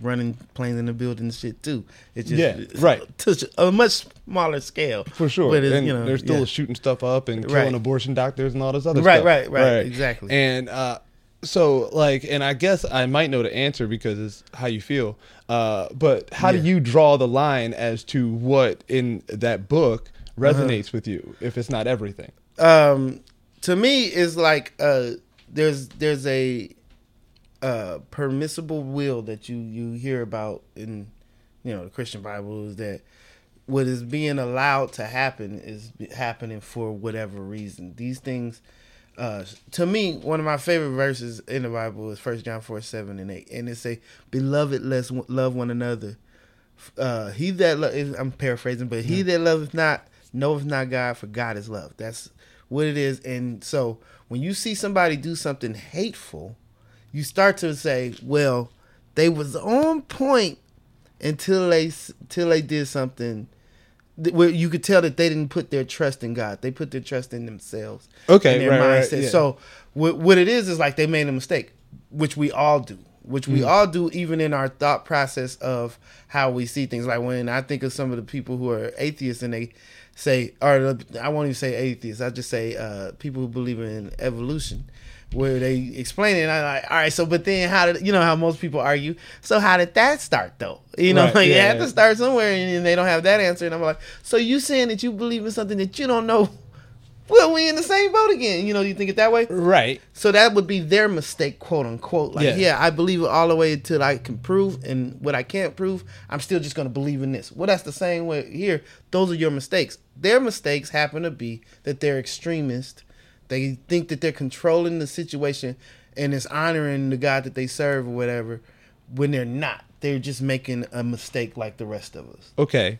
Running planes in the building and shit too. It's just yeah, right. It's a much smaller scale for sure. But and you know, they're still yeah. shooting stuff up and killing right. abortion doctors and all this other right, stuff. Right, right, right, exactly. And uh, so, like, and I guess I might know the answer because it's how you feel. Uh, but how yeah. do you draw the line as to what in that book resonates uh-huh. with you if it's not everything? Um, to me, it's like uh, there's there's a. Uh, permissible will that you, you hear about in you know the Christian Bible is that what is being allowed to happen is happening for whatever reason. These things, uh, to me, one of my favorite verses in the Bible is First John four, seven and eight, and it say, "Beloved, let's love one another. Uh, he that lo- I'm paraphrasing, but he that loveth not knoweth not God, for God is love." That's what it is. And so when you see somebody do something hateful, you start to say, well, they was on point until they till they did something where you could tell that they didn't put their trust in God. They put their trust in themselves. Okay, their right, mindset. Right, yeah. So what, what it is is like they made a mistake, which we all do, which we mm. all do even in our thought process of how we see things. Like when I think of some of the people who are atheists and they say, or I won't even say atheists, I just say uh, people who believe in evolution, where they explain it, and I'm like, all right, so, but then how did, you know how most people argue, so how did that start, though? You know, right, like, yeah, you have yeah. to start somewhere, and, and they don't have that answer, and I'm like, so you saying that you believe in something that you don't know, well, we in the same boat again, you know, you think it that way? Right. So that would be their mistake, quote unquote. Like, yeah, yeah I believe it all the way until I can prove, and what I can't prove, I'm still just going to believe in this. Well, that's the same way here. Those are your mistakes. Their mistakes happen to be that they're extremists. They think that they're controlling the situation and it's honoring the God that they serve or whatever, when they're not. They're just making a mistake like the rest of us. Okay.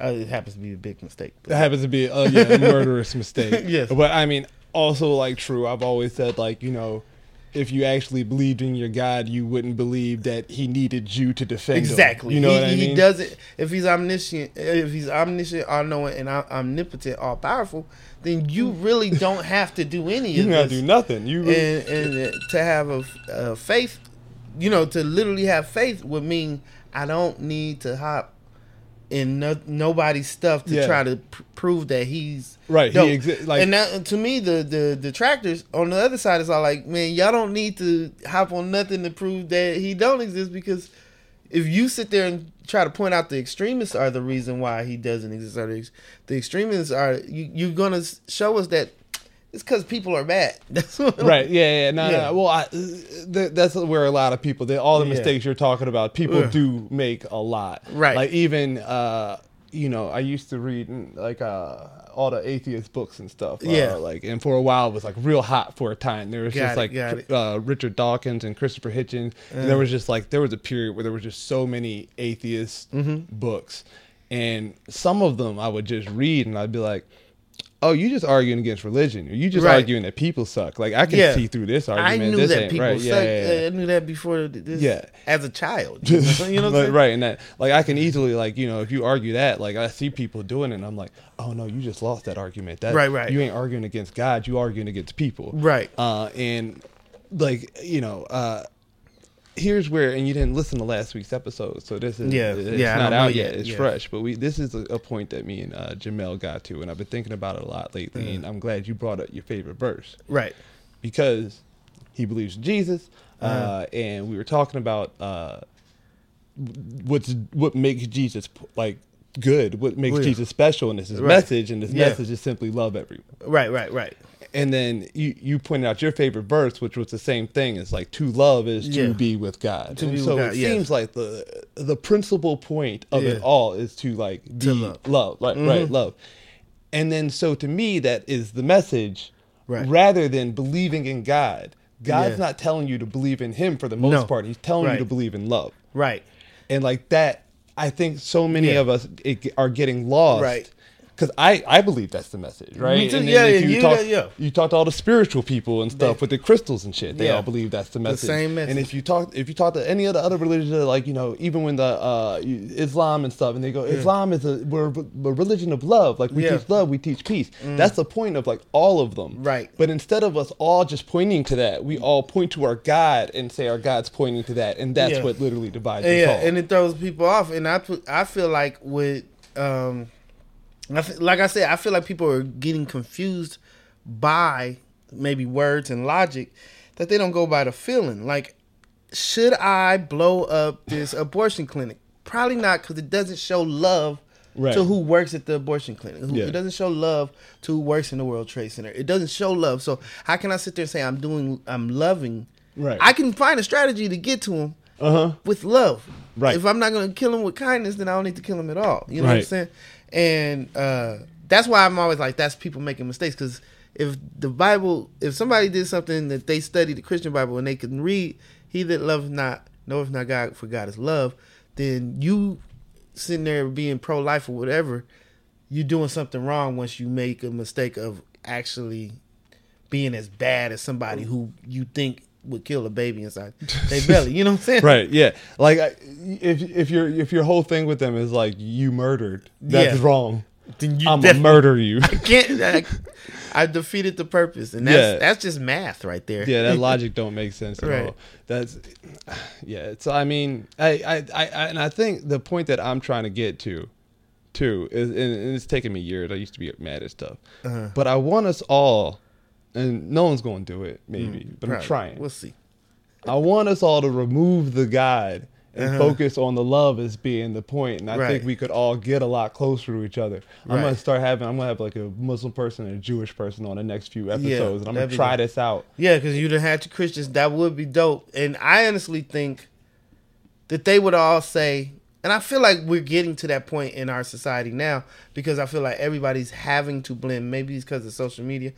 Uh, it happens to be a big mistake. But. It happens to be uh, yeah, a murderous mistake. Yes. But, I mean, also, like, true, I've always said, like, you know, if you actually believed in your God, you wouldn't believe that he needed you to defend exactly. him. Exactly. You know he, what I mean? He doesn't. If he's omniscient, if he's omniscient, all-knowing, and omnipotent, all-powerful, then you really don't have to do any you of this. You don't have to do nothing. You really- and, and to have a, a faith, you know, to literally have faith would mean I don't need to hop in no, nobody's stuff to yeah. try to pr- prove that he's right. Dope. He exi- like, and that, to me, the, the detractors on the other side is all like, man, y'all don't need to hop on nothing to prove that he don't exist, because if you sit there and try to point out the extremists are the reason why he doesn't exist, or the, the extremists are, you, you're going to show us that it's because people are bad. That's what right. Yeah. Yeah. No. Yeah. no. Well, I, th- that's where a lot of people. They, all the mistakes yeah. you're talking about, people Ugh. do make a lot. Right. Like even, uh, you know, I used to read like uh, all the atheist books and stuff. Yeah. Uh, like, and for a while it was like real hot for a time. There was got just it, like uh, Richard Dawkins and Christopher Hitchens. Uh. And there was just like there was a period where there was just so many atheist mm-hmm. books, and some of them I would just read and I'd be like, oh, you just arguing against religion. Or you just right. arguing that people suck. Like, I can yeah. see through this argument. I knew this that people right. suck. Yeah, yeah, yeah. I knew that before this. Yeah. As a child. You know what I'm saying? Right. And that, like, I can easily, like, you know, if you argue that, like, I see people doing it, and I'm like, oh, no, you just lost that argument. That, right, right. You ain't arguing against God. You arguing against people. Right. Uh, and, like, you know, uh, here's where, and you didn't listen to last week's episode, so this is yeah, it's yeah, not out yet. yet. It's yeah. fresh, but we this is a, a point that me and uh, Jamel got to, and I've been thinking about it a lot lately. Mm-hmm. And I'm glad you brought up your favorite verse, right? Because he believes in Jesus, uh-huh. uh, and we were talking about uh, what's what makes Jesus like good, what makes yeah. Jesus special, and it's his right. message, and his yeah. message is simply love everyone. Right, right, right. And then you, you pointed out your favorite verse, which was the same thing. It's like to love is to yeah. be with God. To and be so with God, it yes. seems like the the principal point of yeah. it all is to like be to love. love, right? Mm-hmm. Right, love. And then so to me, that is the message, right. rather than believing in God. God's yeah. not telling you to believe in Him for the most no. part. He's telling right. you to believe in love, right? And like that, I think so many yeah. of us it, are getting lost. Right. Because I, I believe that's the message, right? And yeah, yeah, you, you, talk, yeah, yeah. you talk to all the spiritual people and stuff they, with the crystals and shit. They yeah. all believe that's the message. The same message. And if you talk if you talk to any of the other religions, like, you know, even when the uh, Islam and stuff, and they go, Islam yeah. is a, we're, we're a religion of love. Like, we yeah. teach love, we teach peace. Mm. That's the point of, like, all of them. Right. But instead of us all just pointing to that, we all point to our God and say our God's pointing to that. And that's yeah. what literally divides us yeah. all. And it throws people off. And I, I feel like with... Um, Like I said, I feel like people are getting confused by maybe words and logic that they don't go by the feeling. Like, should I blow up this abortion clinic? Probably not, because it doesn't show love right. to who works at the abortion clinic. Who, yeah. It doesn't show love to who works in the World Trade Center. It doesn't show love. So how can I sit there and say I'm doing, I'm loving? Right. I can find a strategy to get to them. Uh-huh. With love. Right. If I'm not going to kill him with kindness, then I don't need to kill him at all. You know right. what I'm saying? And uh, that's why I'm always like, that's people making mistakes. Because if the Bible, if somebody did something that they studied the Christian Bible and they can read, he that loveth not, knoweth not God, for God is love, then you sitting there being pro-life or whatever, you're doing something wrong once you make a mistake of actually being as bad as somebody who you think would kill a baby inside their belly. You know what I'm saying? Right. Yeah. Like if if your if your whole thing with them is like you murdered, that's yeah. wrong. Then you I'm gonna murder you. I can't. I, I defeated the purpose, and that's yeah. that's just math right there. Yeah, that logic don't make sense at right. all. That's yeah. So I mean, I, I I and I think the point that I'm trying to get to, too, is and it's taken me years. I used to be mad at stuff, uh-huh. but I want us all, and no one's going to do it, maybe, mm, but probably. I'm trying. We'll see. I want us all to remove the guide. And uh-huh. focus on the love as being the point. And I right. think we could all get a lot closer to each other. Right. I'm going to start having, I'm going to have like a Muslim person and a Jewish person on the next few episodes. Yeah, and I'm going to try dope. this out. Yeah, because you'd have had to Christians. That would be dope. And I honestly think that they would all say, and I feel like we're getting to that point in our society now because I feel like everybody's having to blend. Maybe it's because of social media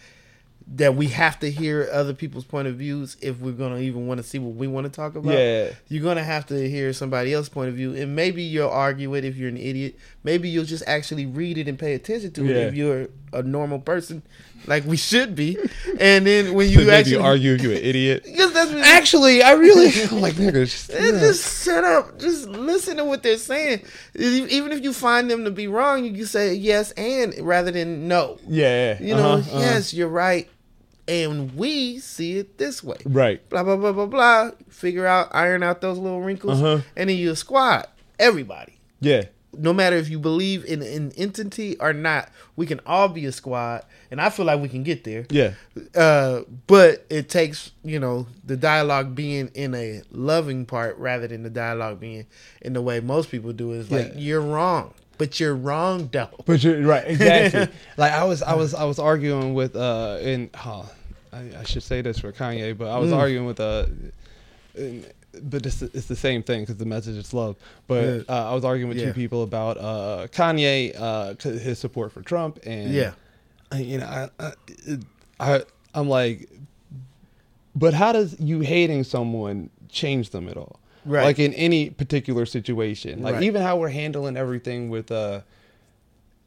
that we have to hear other people's point of views if we're going to even want to see what we want to talk about. Yeah. You're going to have to hear somebody else's point of view, and maybe you'll argue it if you're an idiot. Maybe you'll just actually read it and pay attention to yeah. it if you're a normal person, like we should be. And then when you actually... you argue if you're an idiot. That's what, actually, I really... I'm like, nigga, just, yeah. just shut up. Just listen to what they're saying. Even if you find them to be wrong, you say yes and rather than no. Yeah. You know, uh-huh, yes, uh-huh. you're right. And we see it this way. Right. Blah, blah, blah, blah, blah. Figure out, iron out those little wrinkles. Uh-huh. And then you squad. Everybody. Yeah. No matter if you believe in an entity or not, we can all be a squad. And I feel like we can get there. Yeah. Uh, but it takes, you know, the dialogue being in a loving part rather than the dialogue being in the way most people do is like, yeah. you're wrong. But you're wrong, though. But you're right. Exactly. Like I was I was, I was arguing with, uh, in, oh, I, I should say this for Kanye, but I was mm. arguing with, uh, in, but it's, it's the same thing because the message is love. But yeah. uh, I was arguing with yeah. two people about uh, Kanye, uh, his support for Trump. And, yeah. you know, I, I, I, I'm like, but how does you hating someone change them at all? Right. Like in any particular situation, like right. even how we're handling everything with, uh,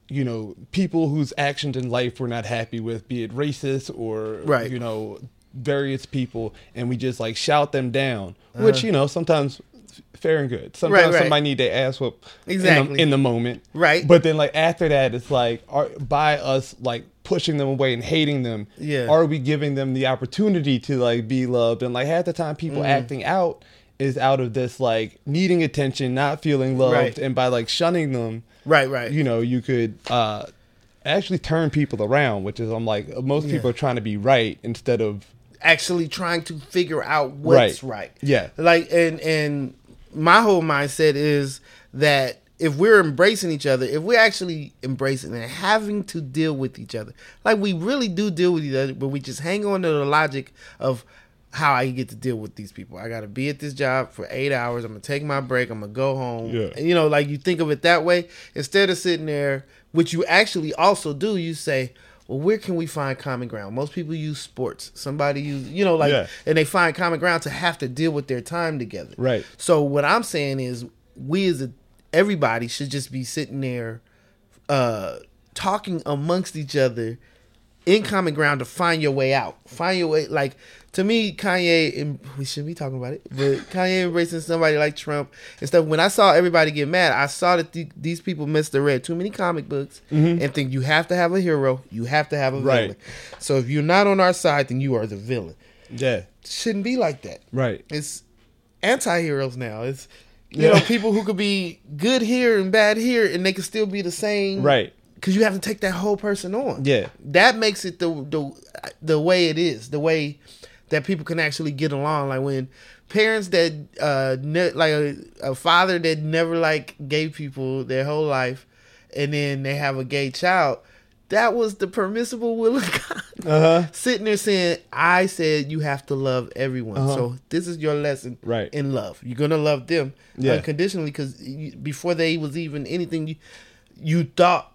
you know, people whose actions in life we're not happy with, be it racist or, right. you know, various people. And we just like shout them down, uh-huh. which, you know, sometimes fair and good. Sometimes right, right. somebody need their ass whoop exactly. in, the, in the moment. Right. But then like after that, it's like are, by us like pushing them away and hating them. Yeah. Are we giving them the opportunity to like be loved? And like half the time people mm. acting out is out of this like needing attention, not feeling loved, right. and by like shunning them, right, right. you know, you could uh, actually turn people around, which is I'm like most yeah. people are trying to be right instead of actually trying to figure out what's right. right. Yeah, like and and my whole mindset is that if we're embracing each other, if we're actually embracing and having to deal with each other, like we really do deal with each other, but we just hang on to the logic of how I get to deal with these people. I got to be at this job for eight hours. I'm going to take my break. I'm going to go home. Yeah. And, you know, like you think of it that way. Instead of sitting there, which you actually also do, you say, well, where can we find common ground? Most people use sports. Somebody use, you know, like, yeah. and they find common ground to have to deal with their time together. Right. So what I'm saying is we as a, everybody should just be sitting there uh, talking amongst each other in common ground to find your way out. Find your way, like, to me, Kanye, and we shouldn't be talking about it, but Kanye embracing somebody like Trump and stuff. When I saw everybody get mad, I saw that th- these people misread too many comic books mm-hmm. and think you have to have a hero, you have to have a right. villain. So if you're not on our side, then you are the villain. Yeah. Shouldn't be like that. Right. It's anti-heroes now. It's, you yeah. know, people who could be good here and bad here and they could still be the same. Right. Because you have to take that whole person on. Yeah. That makes it the the the way it is, the way that people can actually get along. Like when parents that, uh, ne- like a, a father that never like gay people their whole life, and then they have a gay child, that was the permissible will of God. Uh-huh. Sitting there saying, I said you have to love everyone. Uh-huh. So this is your lesson right. in love. You're going to love them yeah. unconditionally because before they was even anything you, you thought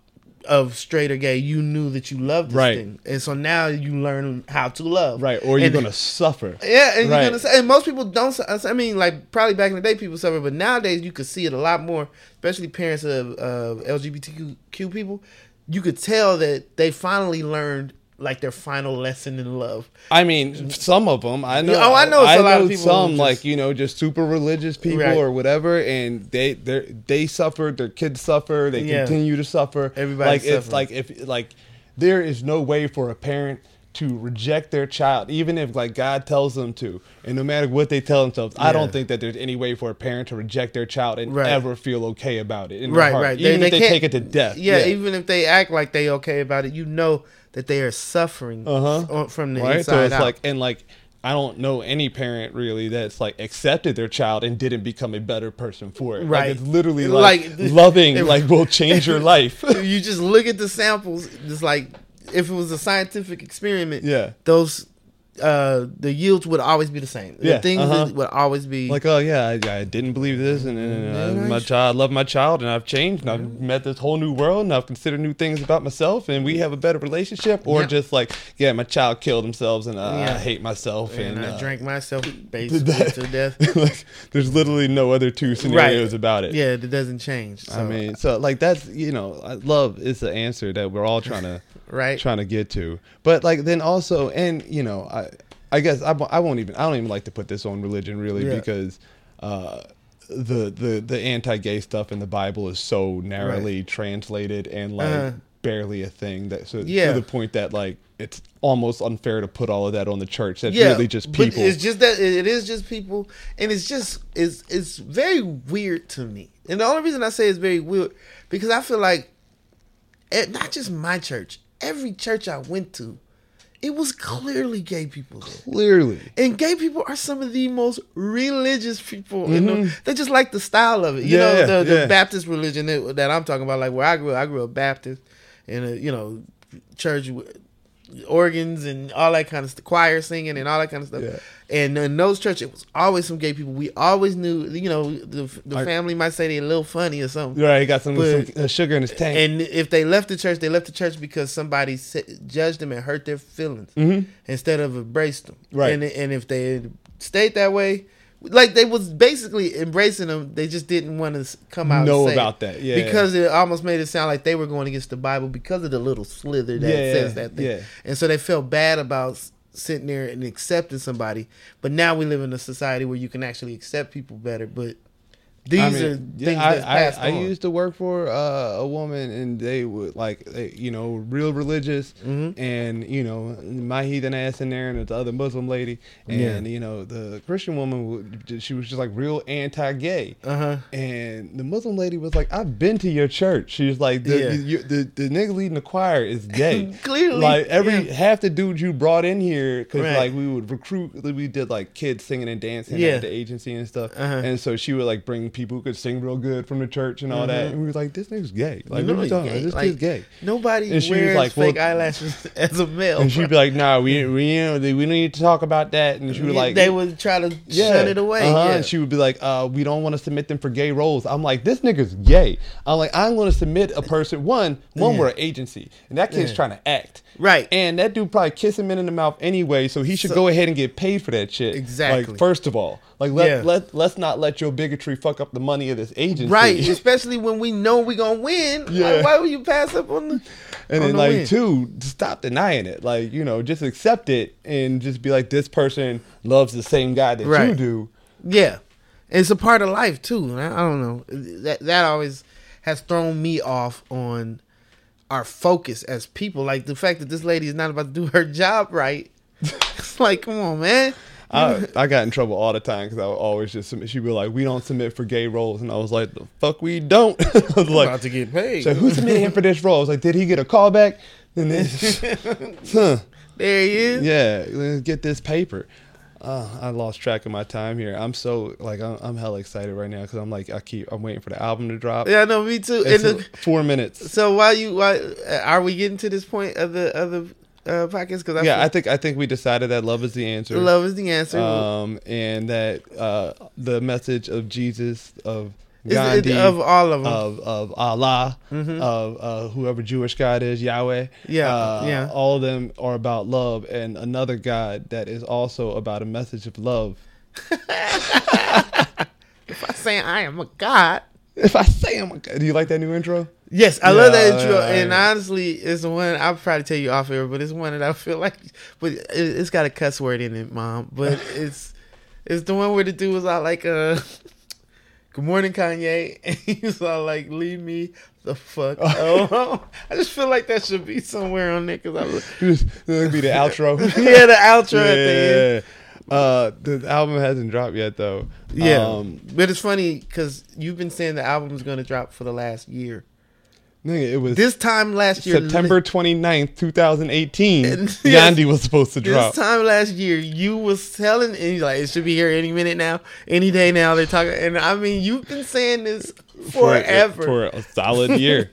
of straight or gay, you knew that you loved this right. thing, and so now you learn how to love, right? Or you're and, gonna suffer, yeah. And right. you're gonna, and most people don't. I mean, like probably back in the day, people suffer, but nowadays you could see it a lot more, especially parents of, of L G B T Q people. You could tell that they finally learned like their final lesson in love. I mean, some of them. I know. Oh, I know. I, a I lot know of people some just, like you know, just super religious people right. or whatever, and they they they suffered. Their kids suffer. They yeah. continue to suffer. Everybody like suffering. It's like if like there is no way for a parent to reject their child, even if like God tells them to, and no matter what they tell themselves, yeah. I don't think that there's any way for a parent to reject their child and right. ever feel okay about it. In right, right. Even they, if they, they can't, take it to death. Yeah, yeah, even if they act like they okay about it, you know that they are suffering uh-huh. from the right? inside so it's out. Like, and like, I don't know any parent really that's like accepted their child and didn't become a better person for it. Right. Like it's literally like, like loving it, like will change your life. You just look at the samples, just like, if it was a scientific experiment, yeah. those uh, the yields would always be the same. The yeah, things uh-huh. would always be like, oh yeah, I, I didn't believe this, and, and uh, my child, I love my child, and I've changed, and I've met this whole new world, and I've considered new things about myself, and we have a better relationship. Or yeah. just like, yeah, my child killed themselves, and uh, yeah. I hate myself, and, and I uh, drank myself basically to death. Like, there's literally no other two scenarios right. about it. Yeah, it doesn't change. So. I mean, so like that's you know, love is the answer that we're all trying to. Right, trying to get to, but like then also, and you know, I, I guess I, I won't even I don't even like to put this on religion really yeah. because uh, the the the anti-gay stuff in the Bible is so narrowly right. translated and like uh-huh. barely a thing that so yeah. to the point that like it's almost unfair to put all of that on the church. That's yeah, really just people. It's just that it is just people, and it's just it's it's very weird to me. And the only reason I say it's very weird because I feel like it, not just my church. Every church I went to, it was clearly gay people there. Clearly. And gay people are some of the most religious people. Mm-hmm. You know? They just like the style of it. You yeah, know, the, yeah. the Baptist religion that, that I'm talking about, like where I grew up, I grew up Baptist in a, you know, church with organs and all that kind of stuff, choir singing and all that kind of stuff. Yeah. And in those churches, it was always some gay people. We always knew, you know, the, the like, family might say they're a little funny or something. Right, he got some, but, some sugar in his tank. And if they left the church, they left the church because somebody judged them and hurt their feelings mm-hmm. instead of embraced them. Right. And, and if they stayed that way, like they was basically embracing them, they just didn't want to come out know and say about that. Yeah, because yeah. it almost made it sound like they were going against the Bible because of the little slither that yeah, says that thing. Yeah. And so they felt bad about sitting there and accepting somebody, but now we live in a society where you can actually accept people better. But these I mean, are things yeah, that's passed I, I, on. I used to work for uh, a woman, and they would like, they, you know, real religious, mm-hmm. and you know, my heathen ass in there, and the other Muslim lady, and yeah. you know, the Christian woman, would, she was just like real anti-gay, uh-huh. and the Muslim lady was like, "I've been to your church." She was like, "The yeah. you, the, the nigga leading the choir is gay, clearly. Like every yeah. half the dudes you brought in here, because right. like we would recruit, we did like kids singing and dancing yeah. at the agency and stuff, uh-huh. and so she would like bring people who could sing real good from the church and all mm-hmm. that, and we were like, "This nigga's gay. Like, what are we talking about? This kid's gay. Nobody wears like, fake well, eyelashes as a male." And bro. She'd be like, "Nah, we we you know, we don't need to talk about that." And she would yeah, like, they would try to yeah, shut it away. Uh-huh. Yeah. And she would be like, "Uh, we don't want to submit them for gay roles." I'm like, "This nigga's gay." I'm like, "I'm going to submit a person. One, one yeah. we're an agency, and that kid's yeah. trying to act." Right. And that dude probably kiss him in the mouth anyway, so he should so, go ahead and get paid for that shit. Exactly. Like, first of all. Like, let, yeah. let, let's not let your bigotry fuck up the money of this agency. Right, especially when we know we're going to win. Yeah. Like, why would you pass up on the And on then, the like, win? Two, stop denying it. Like, you know, just accept it and just be like, this person loves the same guy that right. you do. Yeah. It's a part of life, too. I, I don't know. That, that always has thrown me off on our focus as people. Like, the fact that this lady is not about to do her job right. It's like, come on, man. I, I got in trouble all the time because I would always just submit. She'd be like, "We don't submit for gay roles," and I was like, "The fuck, we don't." I was I'm like, "About to get paid." So who submitted him for this role? I was like, "Did he get a call back?" And then, huh. There he is. Yeah, let's get this paper. Uh, I lost track of my time here. I'm so like I'm, I'm hella excited right now because I'm like I keep I'm waiting for the album to drop. Yeah, no, me too. It's and the, four minutes. So while you, while, are we getting to this point of the of the? Uh, podcast because yeah, feel- I think I think we decided that love is the answer. Love is the answer, um, and that uh, the message of Jesus, of Gandhi, it, of all of them, of, of Allah, mm-hmm. of uh, whoever Jewish God is, Yahweh, yeah, uh, yeah, all of them are about love, and another God that is also about a message of love. If I say I am a God, if I say I'm a God, do you like that new intro? Yes, I yeah, love that intro, yeah, and yeah. honestly, it's one I'll probably tell you off air, but it's one that I feel like, but it, it's got a cuss word in it, Mom. But it's it's the one where the dude was all like, uh, "Good morning, Kanye," and he was all like, "Leave me the fuck alone." I just feel like that should be somewhere on there because I was it'll be the outro. yeah, the outro yeah. at the end. Uh, the album hasn't dropped yet, though. Yeah, um, but it's funny because you've been saying the album is going to drop for the last year. Nigga, it was this time last year, September twenty-ninth, twenty eighteen. Yes, Yandhi was supposed to drop. This time last year, you was telling, and you're like, it should be here any minute now, any day now. They're talking, and I mean, you've been saying this forever for a, for a solid year.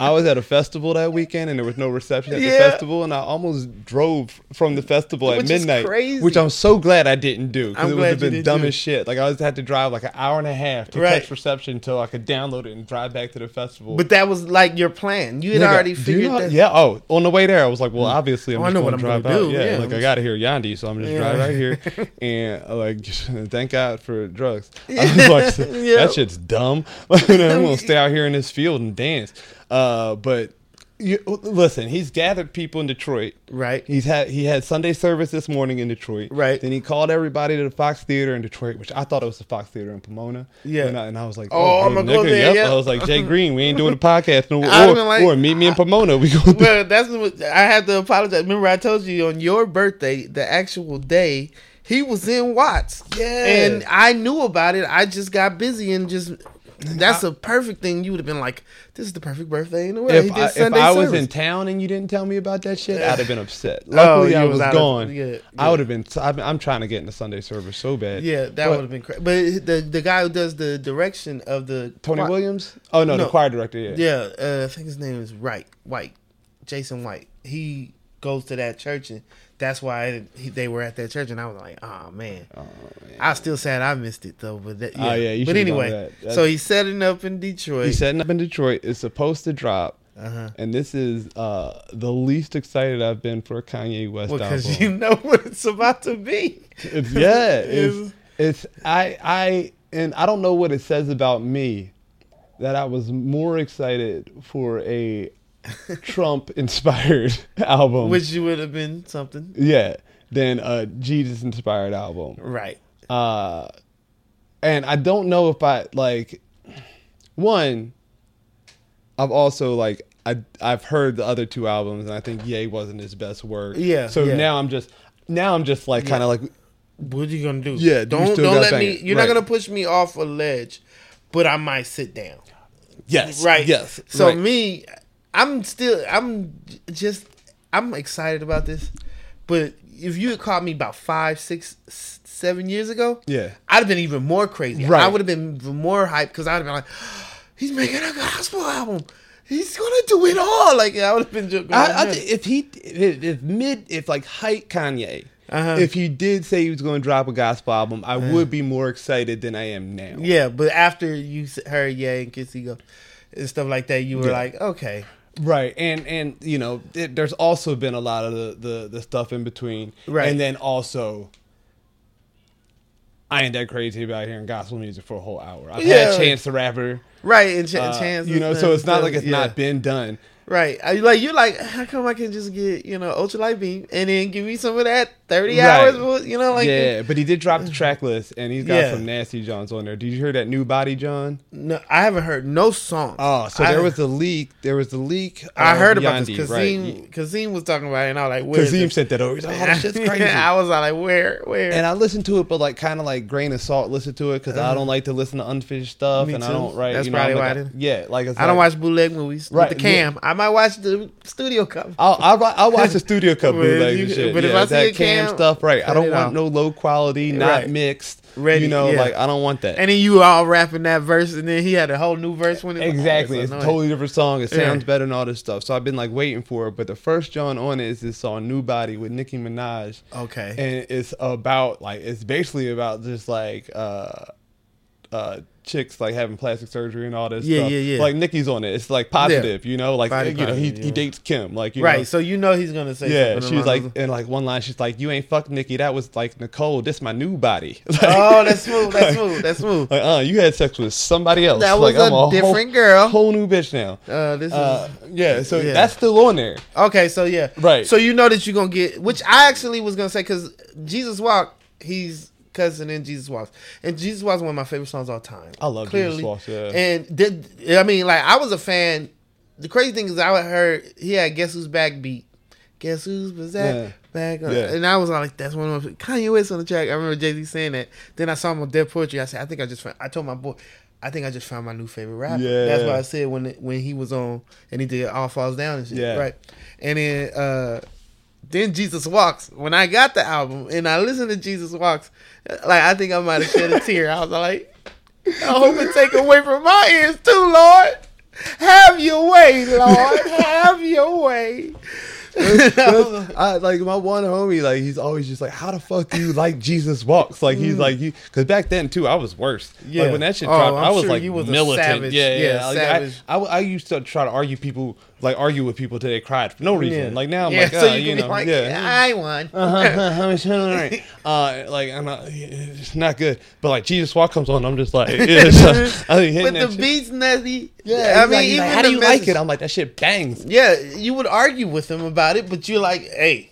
I was at a festival that weekend, and there was no reception at yeah. the festival, and I almost drove from the festival which at midnight, crazy. Which I'm so glad I didn't do because it would have been dumb do. as shit. Like I always had to drive like an hour and a half to right. catch reception until I could download it and drive back to the festival. But that was like your plan. You had Nigga, already figured you know, that. Yeah. Oh, on the way there, I was like, well, obviously I'm oh, just going to drive out. Yeah. yeah. Like just... I got to hear Yandhi, so I'm just yeah. drive out here, and like thank God for drugs. I was like, yeah. that shit's dumb. Like I'm gonna stay out here in this field and dance. Uh, but you, listen, he's gathered people in Detroit. Right. He's had he had Sunday service this morning in Detroit. Right. Then he called everybody to the Fox Theater in Detroit, which I thought it was the Fox Theater in Pomona. Yeah. And I, and I was like, oh, oh I'm gonna go there. Yep. Yep. I was like, Jay Green, we ain't doing a podcast no more. Or, like, or meet me in Pomona. We go. Well, that's what I have to apologize. Remember, I told you on your birthday, the actual day. He was in Watts. Yeah. And I knew about it. I just got busy and just. That's I, a perfect thing. You would have been like, this is the perfect birthday in the world. If, he did I, Sunday if I was in town and you didn't tell me about that shit, I'd have been upset. Luckily, oh, I was, was gone. Of, yeah, yeah. I would have been, I'm trying to get into Sunday service so bad. Yeah, that would have been crazy. But the the guy who does the direction of the... Tony choir, Williams? Oh, no, no, the choir director, yeah. Yeah, uh, I think his name is Wright, White, Jason White. He goes to that church and... That's why he, they were at that church, and I was like, "Oh man!" Oh, man. I was still sad I missed it though. But that, yeah. Oh, yeah, you but anyway, that. That's... so he's setting up in Detroit. He's setting up in Detroit. It's supposed to drop, uh-huh. and this is uh, the least excited I've been for Kanye West. Because well, you know what it's about to be. It's, yeah, it's, it's I I and I don't know what it says about me that I was more excited for a. Trump-inspired album, which you would have been something, yeah, than a Jesus-inspired album, right? Uh, and I don't know if I like one. I've also like I I've heard the other two albums, and I think Ye wasn't his best work. Yeah. So yeah. now I'm just now I'm just like kind of yeah. like, what are you gonna do? Yeah. Don't don't let me. It. You're right. not gonna push me off a ledge, but I might sit down. Yes. Right. Yes. So right. me. I'm still, I'm just, I'm excited about this, but if you had called me about five, six, seven years ago, yeah, I'd have been even more crazy. Right. I would have been even more hyped because I would have been like, oh, he's making a gospel album. He's going to do it all. Like, I would have been joking. I, I, if he, if, if mid, if like hype Kanye, uh-huh. if he did say he was going to drop a gospel album, I uh-huh. would be more excited than I am now. Yeah, but after you heard Ye and Kissy Go and stuff like that, you were yeah. like, okay. Right, and and you know, it, there's also been a lot of the, the, the stuff in between, right? And then also, I ain't that crazy about hearing gospel music for a whole hour. I've yeah. had Chance the Rapper, right? And Ch- uh, Chance, you know, so it's not like it's yeah. not been done, right? I, like you're like, how come I can just get you know Ultra Light Beam and then give me some of that thirty right. hours, you know? Like yeah, but he did drop the track list, and he's got yeah. some nasty Johns on there. Did you hear that new Body John? No, I haven't heard no song. Oh, so I, there was the leak. There was the leak. I heard about Yandhi, this. Kazim, right. Kazim was talking about it, and I was like, where? Kazim sent that over. He's like, oh, this shit's crazy. I was like, where, where? And I listened to it, but like kind of like grain of salt. Listen to it because uh-huh. I don't like to listen to unfinished stuff, me and too. I don't. Right? That's you know, probably like, why I didn't. Yeah, like I don't watch bootleg movies right, with the cam. Yeah. I might watch the studio cut. I'll, I'll, I'll watch the studio cut bootleg and shit. But yeah, if I see a cam. Stuff right. Cut I don't want off. No low quality, not right. mixed. Ready, you know, yeah. like I don't want that. And then you all rapping that verse, and then he had a whole new verse when it exactly. Was, oh, it's a totally different song. It sounds yeah. better and all this stuff. So I've been like waiting for it. But the first John on it is this song "New Body" with Nicki Minaj. Okay, and it's about like it's basically about just like uh uh, chicks like having plastic surgery and all this yeah, stuff. Yeah, yeah, yeah. Like Nicki's on it. It's like positive, yeah. you know. Like Body you positive, know, he yeah. he dates Kim. Like you right. know? So you know he's gonna say. Yeah. Something she's like, and like one line, she's like, "You ain't fucked Nicki. That was like Nicole. This my new body." Like, oh, that's smooth. That's like, smooth. That's smooth. Like, uh, you had sex with somebody else. That was like, a, I'm a different whole, girl. Whole new bitch now. Uh, this. Uh, is, yeah. So yeah. that's still on there. Okay. So yeah. Right. So you know that you're gonna get, which I actually was gonna say, because Jesus Walk, he's. Cousin and Jesus Walks. And Jesus Walks is one of my favorite songs of all time. I love clearly. Jesus Walks, yeah. And did, I mean, like, I was a fan. The crazy thing is I heard he had Guess Who's Back beat. Guess Who's was that? Yeah. Back on. Yeah. And I was like, that's one of my Kanye West on the track. I remember Jay Z saying that. Then I saw him on Dead Poetry. I said, I think I just found, I told my boy, I think I just found my new favorite rapper. Yeah. That's why I said when when he was on and he did All Falls Down and shit. Yeah. Right. And then uh Then Jesus Walks. When I got the album and I listened to Jesus Walks, like I think I might have shed a tear. I was like, I hope it take away from my ears too, Lord. Have your way, Lord. Have your way. That's, that's, I, like my one homie, like he's always just like, how the fuck do you like Jesus Walks? Like he's mm. like you, because back then too, I was worse. Yeah, like when that shit oh, dropped, I'm I was sure like you was militant. A savage. Yeah, yeah. yeah like, savage. I, I, I used to try to argue people, like argue with people till they cried for no reason. Yeah. Like now I'm yeah, like, so oh, you, you know, like, yeah, I won. Uh huh. uh, like I'm not, it's not good. But like Jesus Walk comes on, I'm just like, yeah, just, I mean, but the shit. Beat's nasty. Yeah, I mean, like, even like, how do you message? Like it? I'm like, that shit bangs. Yeah, you would argue with him about. It, but you're like, hey,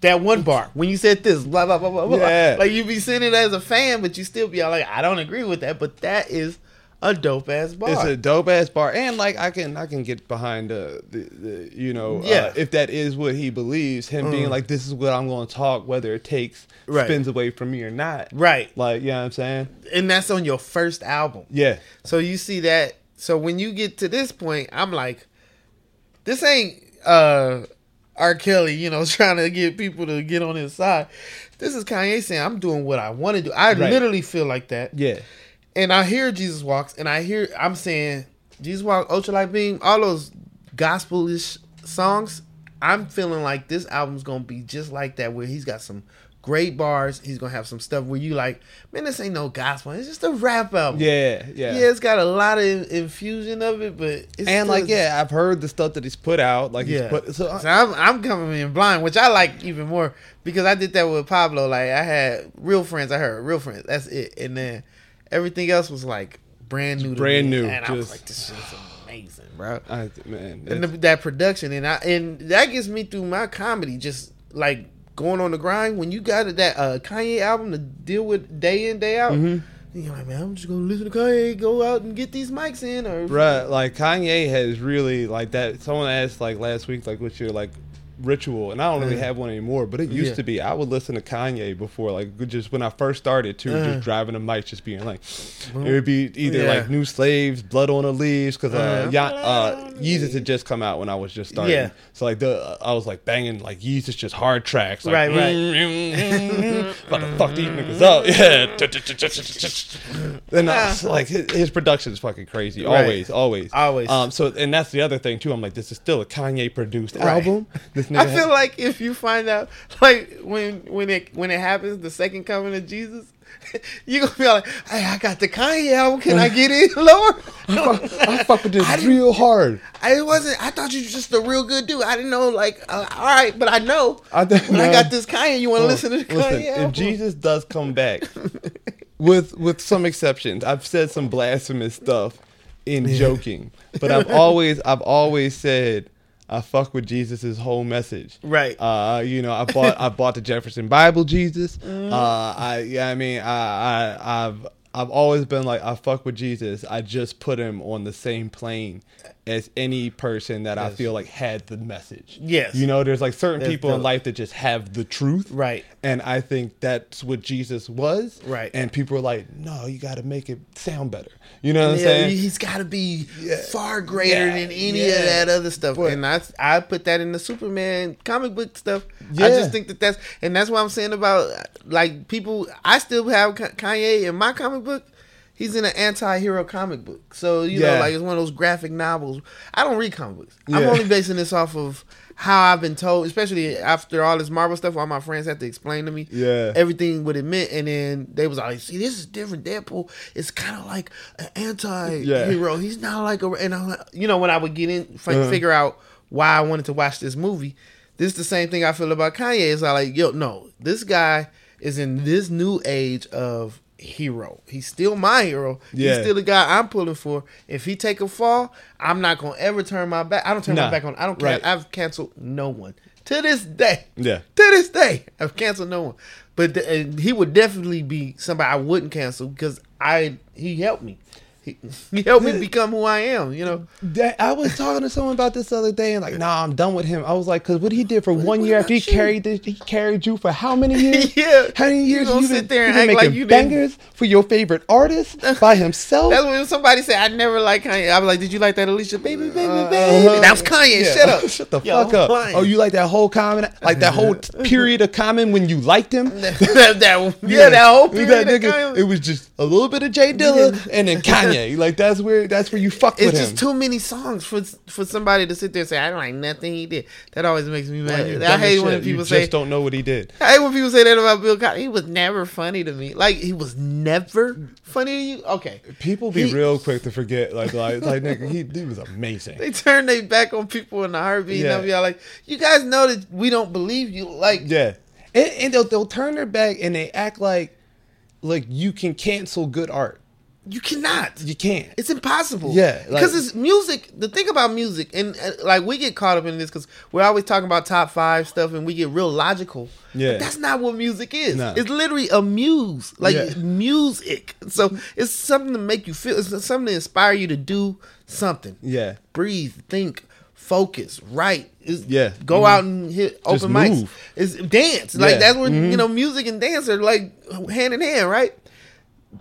that one bar when you said this, blah blah blah blah yeah. blah. Like you be sitting as a fan, but you still be all like, I don't agree with that, but that is a dope ass bar. It's a dope ass bar, and like I can I can get behind uh, the, the you know yeah. uh, if that is what he believes, him mm. being like, this is what I'm going to talk, whether it takes right. spins away from me or not, right? Like you know what I'm saying, and that's on your first album, yeah. So you see that. So when you get to this point, I'm like, this ain't. uh R. Kelly, you know, trying to get people to get on his side. This is Kanye saying, I'm doing what I want to do. I right. literally feel like that. Yeah. And I hear Jesus Walks, and I hear, I'm saying, Jesus Walks, Ultra Light Beam, all those gospel-ish songs, I'm feeling like this album's going to be just like that, where he's got some great bars. He's going to have some stuff where you like, man, this ain't no gospel. It's just a rap album. Yeah, yeah. Yeah, it's got a lot of infusion of it, but it's And, like, yeah, I've heard the stuff that he's put out. Like, yeah. he's put... So, I, so I'm, I'm coming in blind, which I like even more because I did that with Pablo. Like, I had Real Friends. I heard Real Friends. That's it. And then everything else was, like, brand new to brand me. Brand new. And just, I was like, this shit's amazing, bro. I, man. And the, that production. And, I, and that gets me through my comedy, just, like... going on the grind. When you got that uh, Kanye album to deal with day in, day out, mm-hmm. you're like, man, I'm just gonna listen to Kanye, go out and get these mics in, or right. Like Kanye has really like that. Someone asked like last week, like, what's your like ritual? And I don't really mm-hmm. have one anymore, but it used yeah. to be I would listen to Kanye before, like just when I first started to uh-huh. just driving the mic, just being like, mm-hmm. it would be either yeah. like New Slaves, Blood on the Leaves, because uh, uh-huh. uh, Yeezus had just come out when I was just starting, yeah. so like the uh, I was like banging like Yeezus just hard tracks, like, right, right, about to fuck these niggas up, yeah. Then I was like, his, his production is fucking crazy, right. always, always, always. Um, so and that's the other thing too. I'm like, this is still a Kanye produced right. album. This I feel had. Like if you find out, like when when it when it happens, the second coming of Jesus, you gonna be like, hey, I got the Kanye album, can I get in, Lord? I fuck, I fuck with this I real hard. I wasn't. I thought you were just a real good dude. I didn't know. Like, uh, all right, but I know. I, when no. I got this Kanye. You want to oh, listen to the listen, Kanye album? If Jesus does come back, with with some exceptions, I've said some blasphemous stuff in yeah. joking, but I've always I've always said. I fuck with Jesus' whole message. Right. Uh, you know, I bought I bought the Jefferson Bible, Jesus. Mm. Uh, I yeah, I mean, I, I I've I've always been like, I fuck with Jesus. I just put him on the same plane as any person that yes. I feel like had the message. Yes. You know, there's like certain that's people dope. In life that just have the truth. Right. And I think that's what Jesus was. Right. And people are like, no, you got to make it sound better. You know what and I'm saying? He's got to be yeah. far greater yeah. than any yeah. of that other stuff. But, and I, I put that in the Superman comic book stuff. Yeah. I just think that that's, and that's what I'm saying about like people, I still have Kanye in my comic book. he's in an anti-hero comic book. So, you yeah. know, like it's one of those graphic novels. I don't read comic books. Yeah. I'm only basing this off of how I've been told, especially after all this Marvel stuff, all my friends had to explain to me yeah. everything what it meant. And then they was like, see, this is different. Deadpool is kind of like an anti-hero. Yeah. He's not like a... And I'm like, you know, when I would get in, f- uh-huh. figure out why I wanted to watch this movie, this is the same thing I feel about Kanye. It's like, yo, no, this guy is in this new age of hero. He's still my hero. Yeah. He's still the guy I'm pulling for. If he take a fall, I'm not gonna ever turn my back. I don't turn nah. my back on. I don't care. Right. I've canceled no one to this day. Yeah. To this day, I've canceled no one. But the, he would definitely be somebody I wouldn't cancel because I he helped me. He, he helped me become who I am. You know. That, I was talking to someone about this the other day and like, nah, I'm done with him. I was like, because what he did for what, one what year after he you? carried this, he carried you for how many years? yeah. How many years? You gonna you sit been, there and act like you bangers didn't. For your favorite artist by himself. That's when somebody said, I never liked Kanye. I was like, did you like that Alicia Baby Baby Baby? Uh-huh. That was Kanye. Yeah. Shut up. Shut the Yo, fuck up. Lying. Oh, you like that whole comment? Like that whole period of comment when you liked him? that, that, yeah, that whole period that nigga, of comment. It was just a little bit of Jay Dilla and then Kanye. Yeah, like that's where that's where you fuck with him. It's just too many songs for for somebody to sit there and say I don't like nothing he did. That always makes me mad. Like, I hate shit. when people you say just don't know what he did. I hate when people say that about Bill Cosby. He was never funny to me. Like he was never funny to you. Okay, people be he, real quick to forget. Like like, like nigga, he, he was amazing. They turn their back on people in the heartbeat. Yeah. And be all like, you guys know that we don't believe you. Like yeah, and, and they'll they'll turn their back and they act like like you can cancel good art. You cannot. You can't. It's impossible. Yeah. Because like, it's music. The thing about music, and uh, like we get caught up in this because we're always talking about top five stuff and we get real logical. Yeah. But that's not what music is. No. It's literally a muse. Like yeah. music. So it's something to make you feel. It's something to inspire you to do something. Yeah. Breathe. Think. Focus. Write. It's, yeah. Go mm-hmm. out and hit open Just mics. Move. It's dance. Like yeah. that's where mm-hmm. you know music and dance are like hand in hand, right?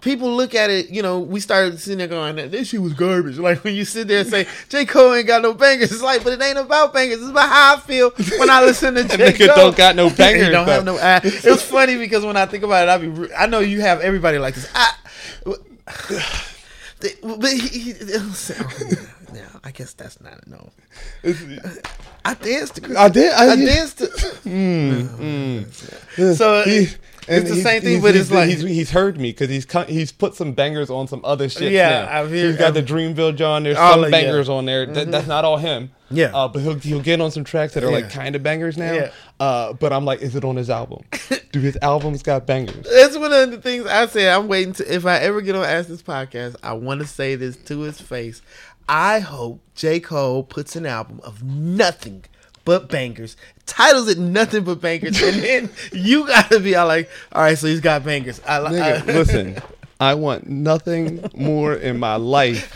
People look at it, you know, we started sitting there going, this shit was garbage. Like, when you sit there and say, J. Cole ain't got no bangers, it's like, but it ain't about bangers. It's about how I feel when I listen to J. Cole. Don't got no bangers. don't have no, I, it was funny because when I think about it, I be, I know you have everybody like this. I, but he, he, so, yeah, I guess that's not a no. I danced to I did. I, I danced to. Mm, mm. So. He, And it's the same thing, but it's like... He's, he's heard me, because he's he's put some bangers on some other shit yeah, now. I've heard, he's got I've, the Dreamville John, there's some like, bangers yeah. on there. Mm-hmm. That, that's not all him. Yeah. Uh, but he'll, he'll get on some tracks that are yeah. like kind of bangers now. Yeah. Uh, but I'm like, is it on his album? Do his albums got bangers? That's one of the things I say. I'm waiting to... If I ever get on Ask This Podcast, I want to say this to his face. I hope J. Cole puts an album of nothing but bangers, titles it nothing but bangers, and then you gotta be all like, all right, so he's got bangers. I, Nigga, I, listen, I want nothing more in my life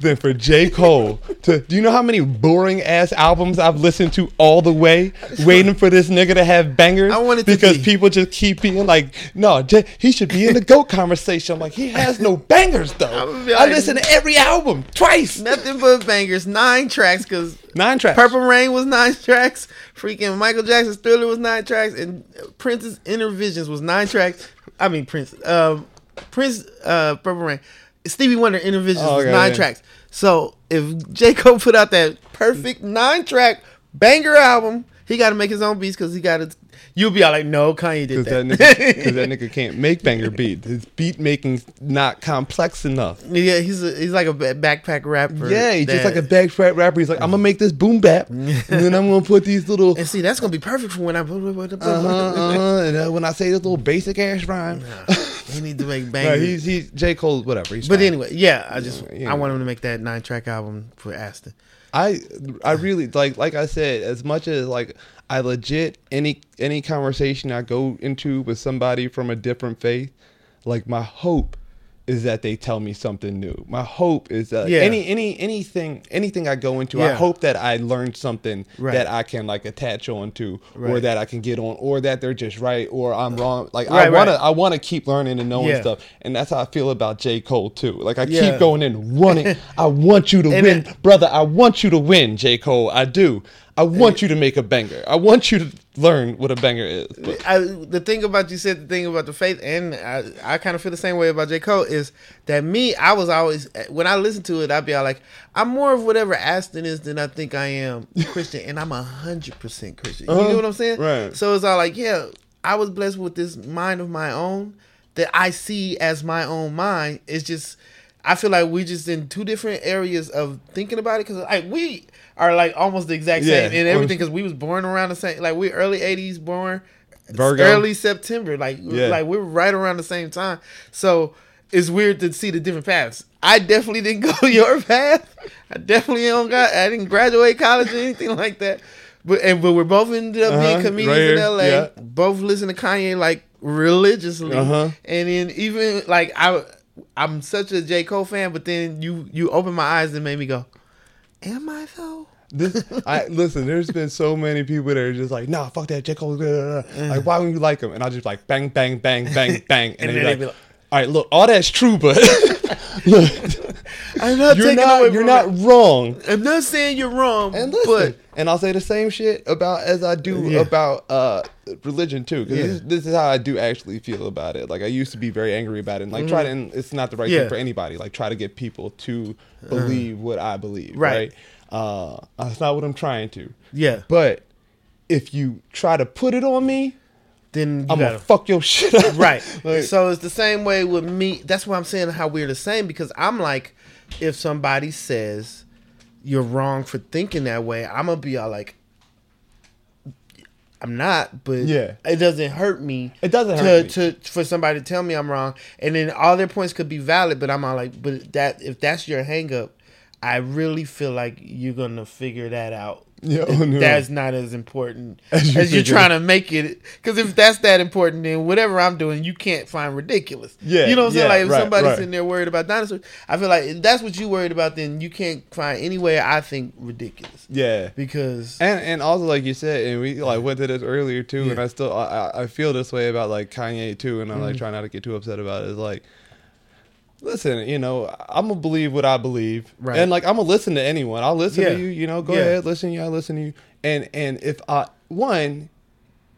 than for J. Cole to, do you know how many boring ass albums I've listened to all the way waiting for this nigga to have bangers? I wanted because be. people just keep being like, no, J- he should be in the GOAT conversation. I'm like, he has no bangers though. I, like, I listen to every album twice. Nothing but bangers. Nine tracks because nine tracks. Purple Rain was nine tracks. Freaking Michael Jackson's Thriller was nine tracks. And Prince's Innervisions was nine tracks. I mean, Prince. Uh, Prince, uh, Purple Rain. Stevie Wonder Innervisions oh, okay, was nine yeah. tracks. So if J. Cole put out that perfect nine track banger album, he got to make his own beats because he got to. You'll be all like, no, Kanye did Cause that. Because that, that nigga can't make banger beats. His beat making's not complex enough. Yeah, he's a, he's like a backpack rapper. Yeah, he's that, just like a backpack rapper. He's like, I'm gonna make this boom bap, and then I'm gonna put these little. And see, that's gonna be perfect for when I. Uh huh. Uh-huh, and uh, when I say this little basic ass rhyme. Nah. He needs to make bangers. No, he's, he's J. Cole, whatever. He's but fine. Anyway, yeah, I just yeah, yeah. I want him to make that nine track album for Aston. I I really like like I said, as much as like I legit any any conversation I go into with somebody from a different faith, like my hope is that they tell me something new. My hope is that yeah. any any anything anything I go into, yeah. I hope that I learned something right. that I can like attach on to, right. or that I can get on, or that they're just right, or I'm wrong. Like right, I wanna right. I wanna keep learning and knowing yeah. stuff, and that's how I feel about J. Cole too. Like I yeah. keep going in wanting. I want you to win, then, brother. I want you to win, J. Cole. I do. I want you to make a banger. I want you to learn what a banger is. I, the thing about you said, the thing about the faith, and I, I kind of feel the same way about J. Cole, is that me, I was always, when I listen to it, I'd be all like, I'm more of whatever Aston is than I think I am Christian, and I'm one hundred percent Christian. You uh-huh. know what I'm saying? Right. So it's all like, yeah, I was blessed with this mind of my own that I see as my own mind. It's just, I feel like we're just in two different areas of thinking about it, because like we are like almost the exact same yeah, in everything, because we was born around the same, like we early eighties born, Virgo. Early September, like yeah. like we're right around the same time. So it's weird to see the different paths. I definitely didn't go your path. I definitely don't got. I didn't graduate college or anything like that. But and but we're both ended up uh-huh, being comedians right in L A. Yeah. Both listen to Kanye like religiously, uh-huh. and then even like I. I'm such a J. Cole fan, but then you, you opened my eyes and made me go, am I though? This, I listen, there's been so many people that are just like, nah, fuck that, J. Cole. Blah, blah, blah. Like, why wouldn't you like him? And I'll just like, bang, bang, bang, bang, bang. And, and then, then like, be like, all right, look, all that's true, but look, I'm not you're, not, you're not wrong. I'm not saying you're wrong. And listen, but, and I'll say the same shit about as I do yeah. about uh, religion too, because yeah. this, this is how I do actually feel about it. Like I used to be very angry about it, and like mm-hmm. try to. And it's not the right yeah. thing for anybody. Like try to get people to believe uh, what I believe, right? right? Uh, that's not what I'm trying to. Yeah, but if you try to put it on me. Then you I'm gotta, gonna fuck your shit up. Right. Like, so it's the same way with me. That's why I'm saying how we're the same, because I'm like, if somebody says you're wrong for thinking that way, I'm gonna be all like, I'm not, but yeah. it doesn't hurt me. It doesn't to, hurt me. To, to, for somebody to tell me I'm wrong. And then all their points could be valid, but I'm all like, but that if that's your hang up, I really feel like you're gonna figure that out. Yo, no. That's not as important as, you as you're trying to make it. Because if that's that important, then whatever I'm doing, you can't find ridiculous. Yeah, you know what I'm yeah, saying? Like if right, somebody's right. sitting there worried about dinosaurs, I feel like if that's what you're worried about, then you can't find any way I think ridiculous. Yeah, because and and also like you said, and we like went to this earlier too, yeah. and I still I, I feel this way about like Kanye too, and I'm mm-hmm. like trying not to get too upset about it. It's like. Listen, you know, I'm going to believe what I believe. Right. And, like, I'm going to listen to anyone. I'll listen yeah. to you, you know, go yeah. ahead, listen to you, I'll listen to you. And, and if I, one,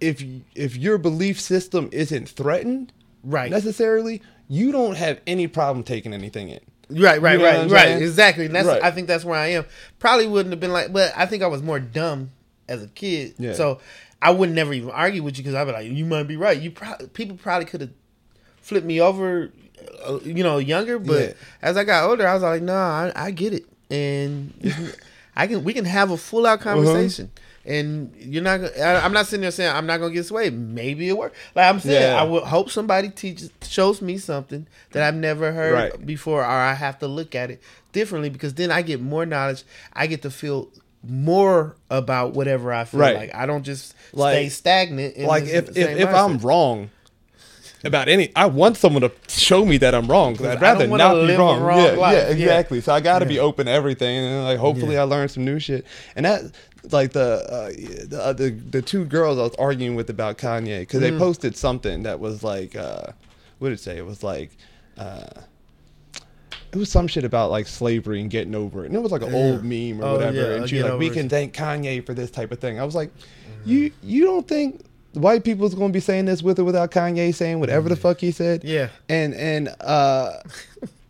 if if your belief system isn't threatened right. necessarily, you don't have any problem taking anything in. Right, right, you know right, right, saying? Exactly. And that's, right. I think that's where I am. Probably wouldn't have been like, but I think I was more dumb as a kid. Yeah. So I would never even argue with you because I'd be like, you might be right. You pro- People probably could have flipped me over. You know, younger, but yeah. as I got older, I was like, "Nah, I, I get it, and I can. We can have a full out conversation, uh-huh. and you're not. I, I'm not sitting there saying I'm not gonna get swayed. Maybe it works. Like I'm saying, yeah. I would hope somebody teaches, shows me something that I've never heard right. before, or I have to look at it differently because then I get more knowledge. I get to feel more about whatever I feel right. like. I don't just like, stay stagnant. In like this, if if, if I'm wrong. About any, I want someone to show me that I'm wrong because I'd rather not be wrong. wrong yeah, yeah, exactly. Yeah. So I got to yeah. be open to everything, and like hopefully yeah. I learn some new shit. And that, like the uh, the, uh, the the two girls I was arguing with about Kanye because mm. they posted something that was like, uh, what did it say? It was like, uh, it was some shit about like slavery and getting over it, and it was like an yeah. old meme or oh, whatever. Yeah, and she was like, we can thank Kanye for this type of thing. I was like, mm-hmm. you you don't think. White people's gonna be saying this with or without Kanye saying whatever the fuck he said. Yeah, and and uh,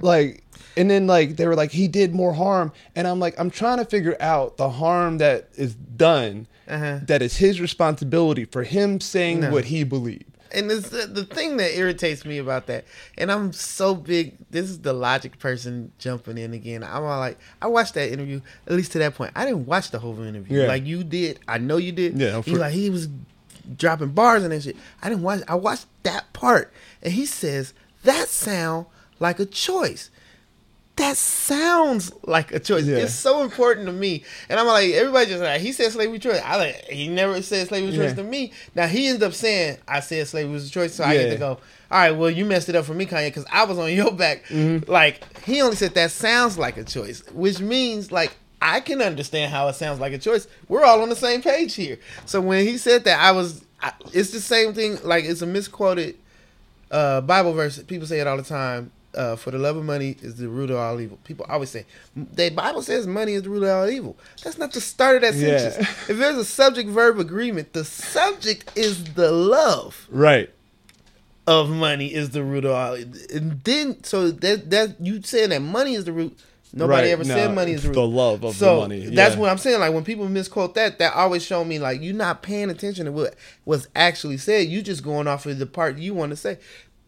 like, and then like they were like he did more harm, and I'm like I'm trying to figure out the harm that is done uh-huh. that is his responsibility for him saying no. what he believed. And it's the, the thing that irritates me about that, and I'm so big. This is the logic person jumping in again. I'm all like, I watched that interview at least to that point. I didn't watch the whole interview yeah. like you did. I know you did. Yeah, he's like he was. Dropping bars and that shit. I didn't watch. I watched that part, and he says that sound like a choice. That sounds like a choice. Yeah. It's so important to me, and I'm like everybody just like he said slavery choice. I like he never said slavery yeah. choice to me. Now he ends up saying I said slavery was a choice, so yeah. I get to go. All right, well you messed it up for me, Kanye, because I was on your back. Mm-hmm. Like he only said that sounds like a choice, which means like. I can understand how it sounds like a choice. We're all on the same page here. So when he said that, I was, I, it's the same thing. Like it's a misquoted uh, Bible verse. People say it all the time. uh, for the love of money is the root of all evil. People always say, the Bible says money is the root of all evil. That's not the start of that sentence. Yeah. If there's a subject-verb agreement, the subject is the love. Right. Of money is the root of all evil. And then, so that, that you saying that money is the root... Nobody right, ever no, said money is the, the love of so the money. Yeah. That's what I'm saying. Like when people misquote that, that always show me like you're not paying attention to what was actually said. You just going off of the part you want to say.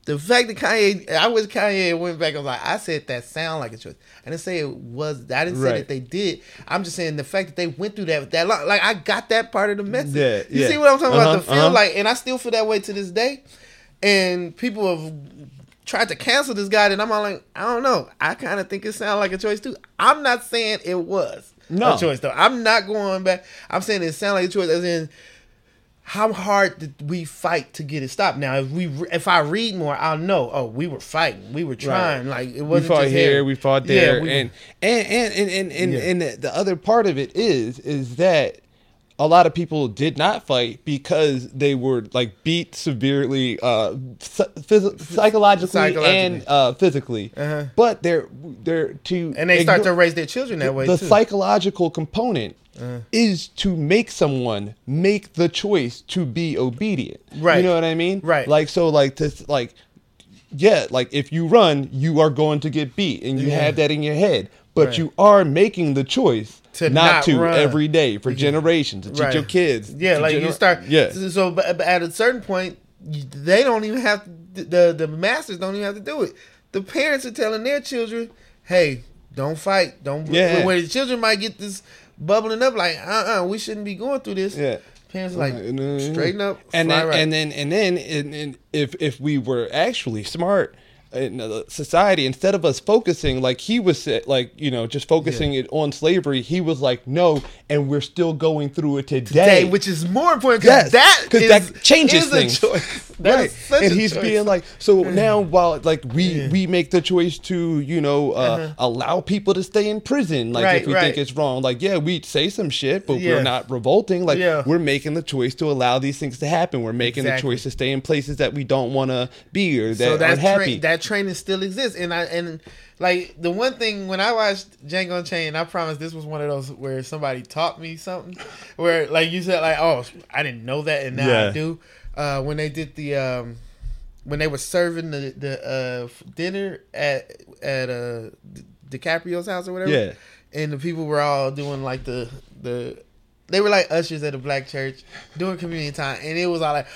The fact that Kanye, I wish Kanye went back and was like, I said that sound like a choice. I didn't say it was. I didn't right. say that they did. I'm just saying the fact that they went through that that long, like I got that part of the message. Yeah, you yeah. see what I'm talking uh-huh, about? The feel uh-huh. like, and I still feel that way to this day. And people have tried to cancel this guy, and I'm all like, I don't know. I kind of think it sounded like a choice too. I'm not saying it was no. a choice though. I'm not going back. I'm saying it sounded like a choice as in how hard did we fight to get it stopped. Now, if we, if I read more, I'll know. Oh, we were fighting. We were trying. Right. Like it wasn't. We fought just here. here. We fought there. Yeah, we, and, and and and and and, yeah. and the, the other part of it is is that a lot of people did not fight because they were like beat severely, uh, phys- psychologically, psychologically and uh, physically. Uh-huh. But they're they're to and they start to raise their children that way. The too. psychological component uh-huh. is to make someone make the choice to be obedient. Right. You know what I mean? Right. Like so, like this, like yeah, like if you run, you are going to get beat, and you yeah. have that in your head. But right. you are making the choice to not, not to run. Every day for generations to teach right. your kids. Yeah, like gener- you start. Yeah. So, so but at a certain point, they don't even have to, the the masters don't even have to do it. The parents are telling their children, "Hey, don't fight, don't." Yeah. Where the children might get this bubbling up, like, "Uh, uh-uh, uh, we shouldn't be going through this." Yeah. Parents are like straighten up, and then, right. and then and then and then if if we were actually smart. In society, instead of us focusing like he was, like you know, just focusing yeah. it on slavery, he was like, no, and we're still going through it today, today which is more important because yes. that, that changes is things. A choice. That right. is such and a he's choice. Being like, so now while like we yeah. we make the choice to you know uh, uh-huh. allow people to stay in prison, like right, if we right. think it's wrong, like yeah, we say some shit, but yeah. we're not revolting. Like yeah. we're making the choice to allow these things to happen. We're making exactly. the choice to stay in places that we don't want to be or that so that's unhappy. Tra- that training still exists, and I and like the one thing when I watched Django Unchained, I promise this was one of those where somebody taught me something, where like you said, like oh I didn't know that, and now yeah. I do. Uh, when they did the um, when they were serving the the uh, dinner at at uh, DiCaprio's house or whatever, yeah. and the people were all doing like the the they were like ushers at a black church doing communion time, and it was all like.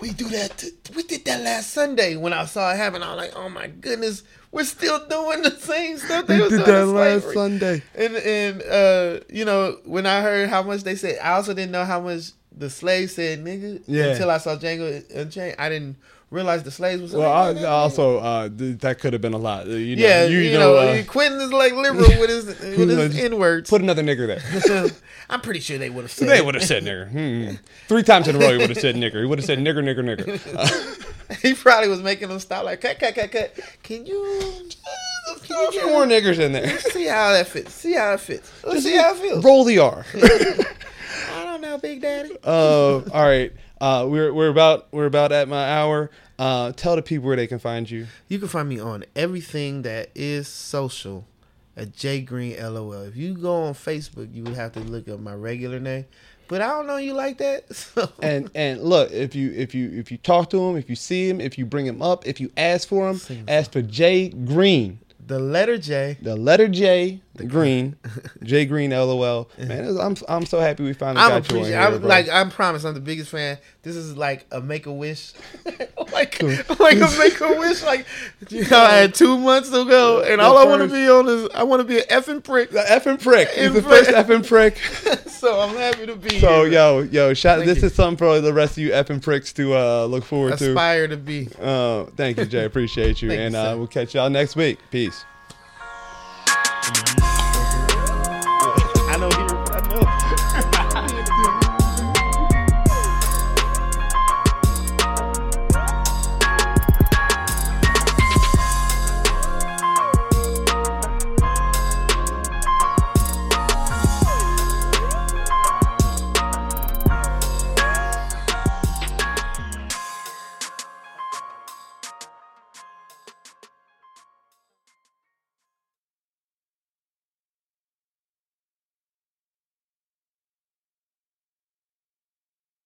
We do that. T- we did that last Sunday when I saw it happen. I was like, "Oh my goodness, we're still doing the same stuff." They we did that last Sunday. And and uh, you know when I heard how much they said, I also didn't know how much the slaves said, "Nigga," yeah. until I saw Django Unchained. I didn't realize the slaves was. Well, like, I, also uh, that could have been a lot. You know, yeah, you, you know, know uh, Quentin is like liberal with his with his N words. Put another nigger there. I'm pretty sure they would have said. They would have said nigger. Hmm. Three times in a row, he would have said nigger. He would have said nigger, nigger, nigger. Uh, he probably was making them stop like cut, cut, cut, cut. Can you? Can you get more niggers in there? Let's see how that fits. See how it fits. Let's Just see how it feels. Roll the R. I don't know, Big Daddy. Uh, all right. Uh, we're we're about we're about at my hour. Uh, tell the people where they can find you. You can find me on everything that is social. At Jay Green L O L. If you go on Facebook, you would have to look up my regular name. But I don't know you like that. So. And and look, if you if you if you talk to him, if you see him, if you bring him up, if you ask for him, Same ask for Jay Green. The letter J. The letter J. The Green. Jay Green L O L. Man, I'm I'm so happy we finally I'm got you on here, I'm, bro. Like I promise, I'm the biggest fan. This is like a make a wish, like like a make a wish. Like you know, I had two months to go, and the all first, I want to be on is I want to be an effing prick. The effing prick. He's the first effing prick. So I'm happy to be. So here, yo yo, shout, this you. Is something for the rest of you effing pricks to uh, look forward Aspire to. Aspire to be. Uh, thank you, Jay. Appreciate you, and you, uh, we'll catch y'all next week. Peace.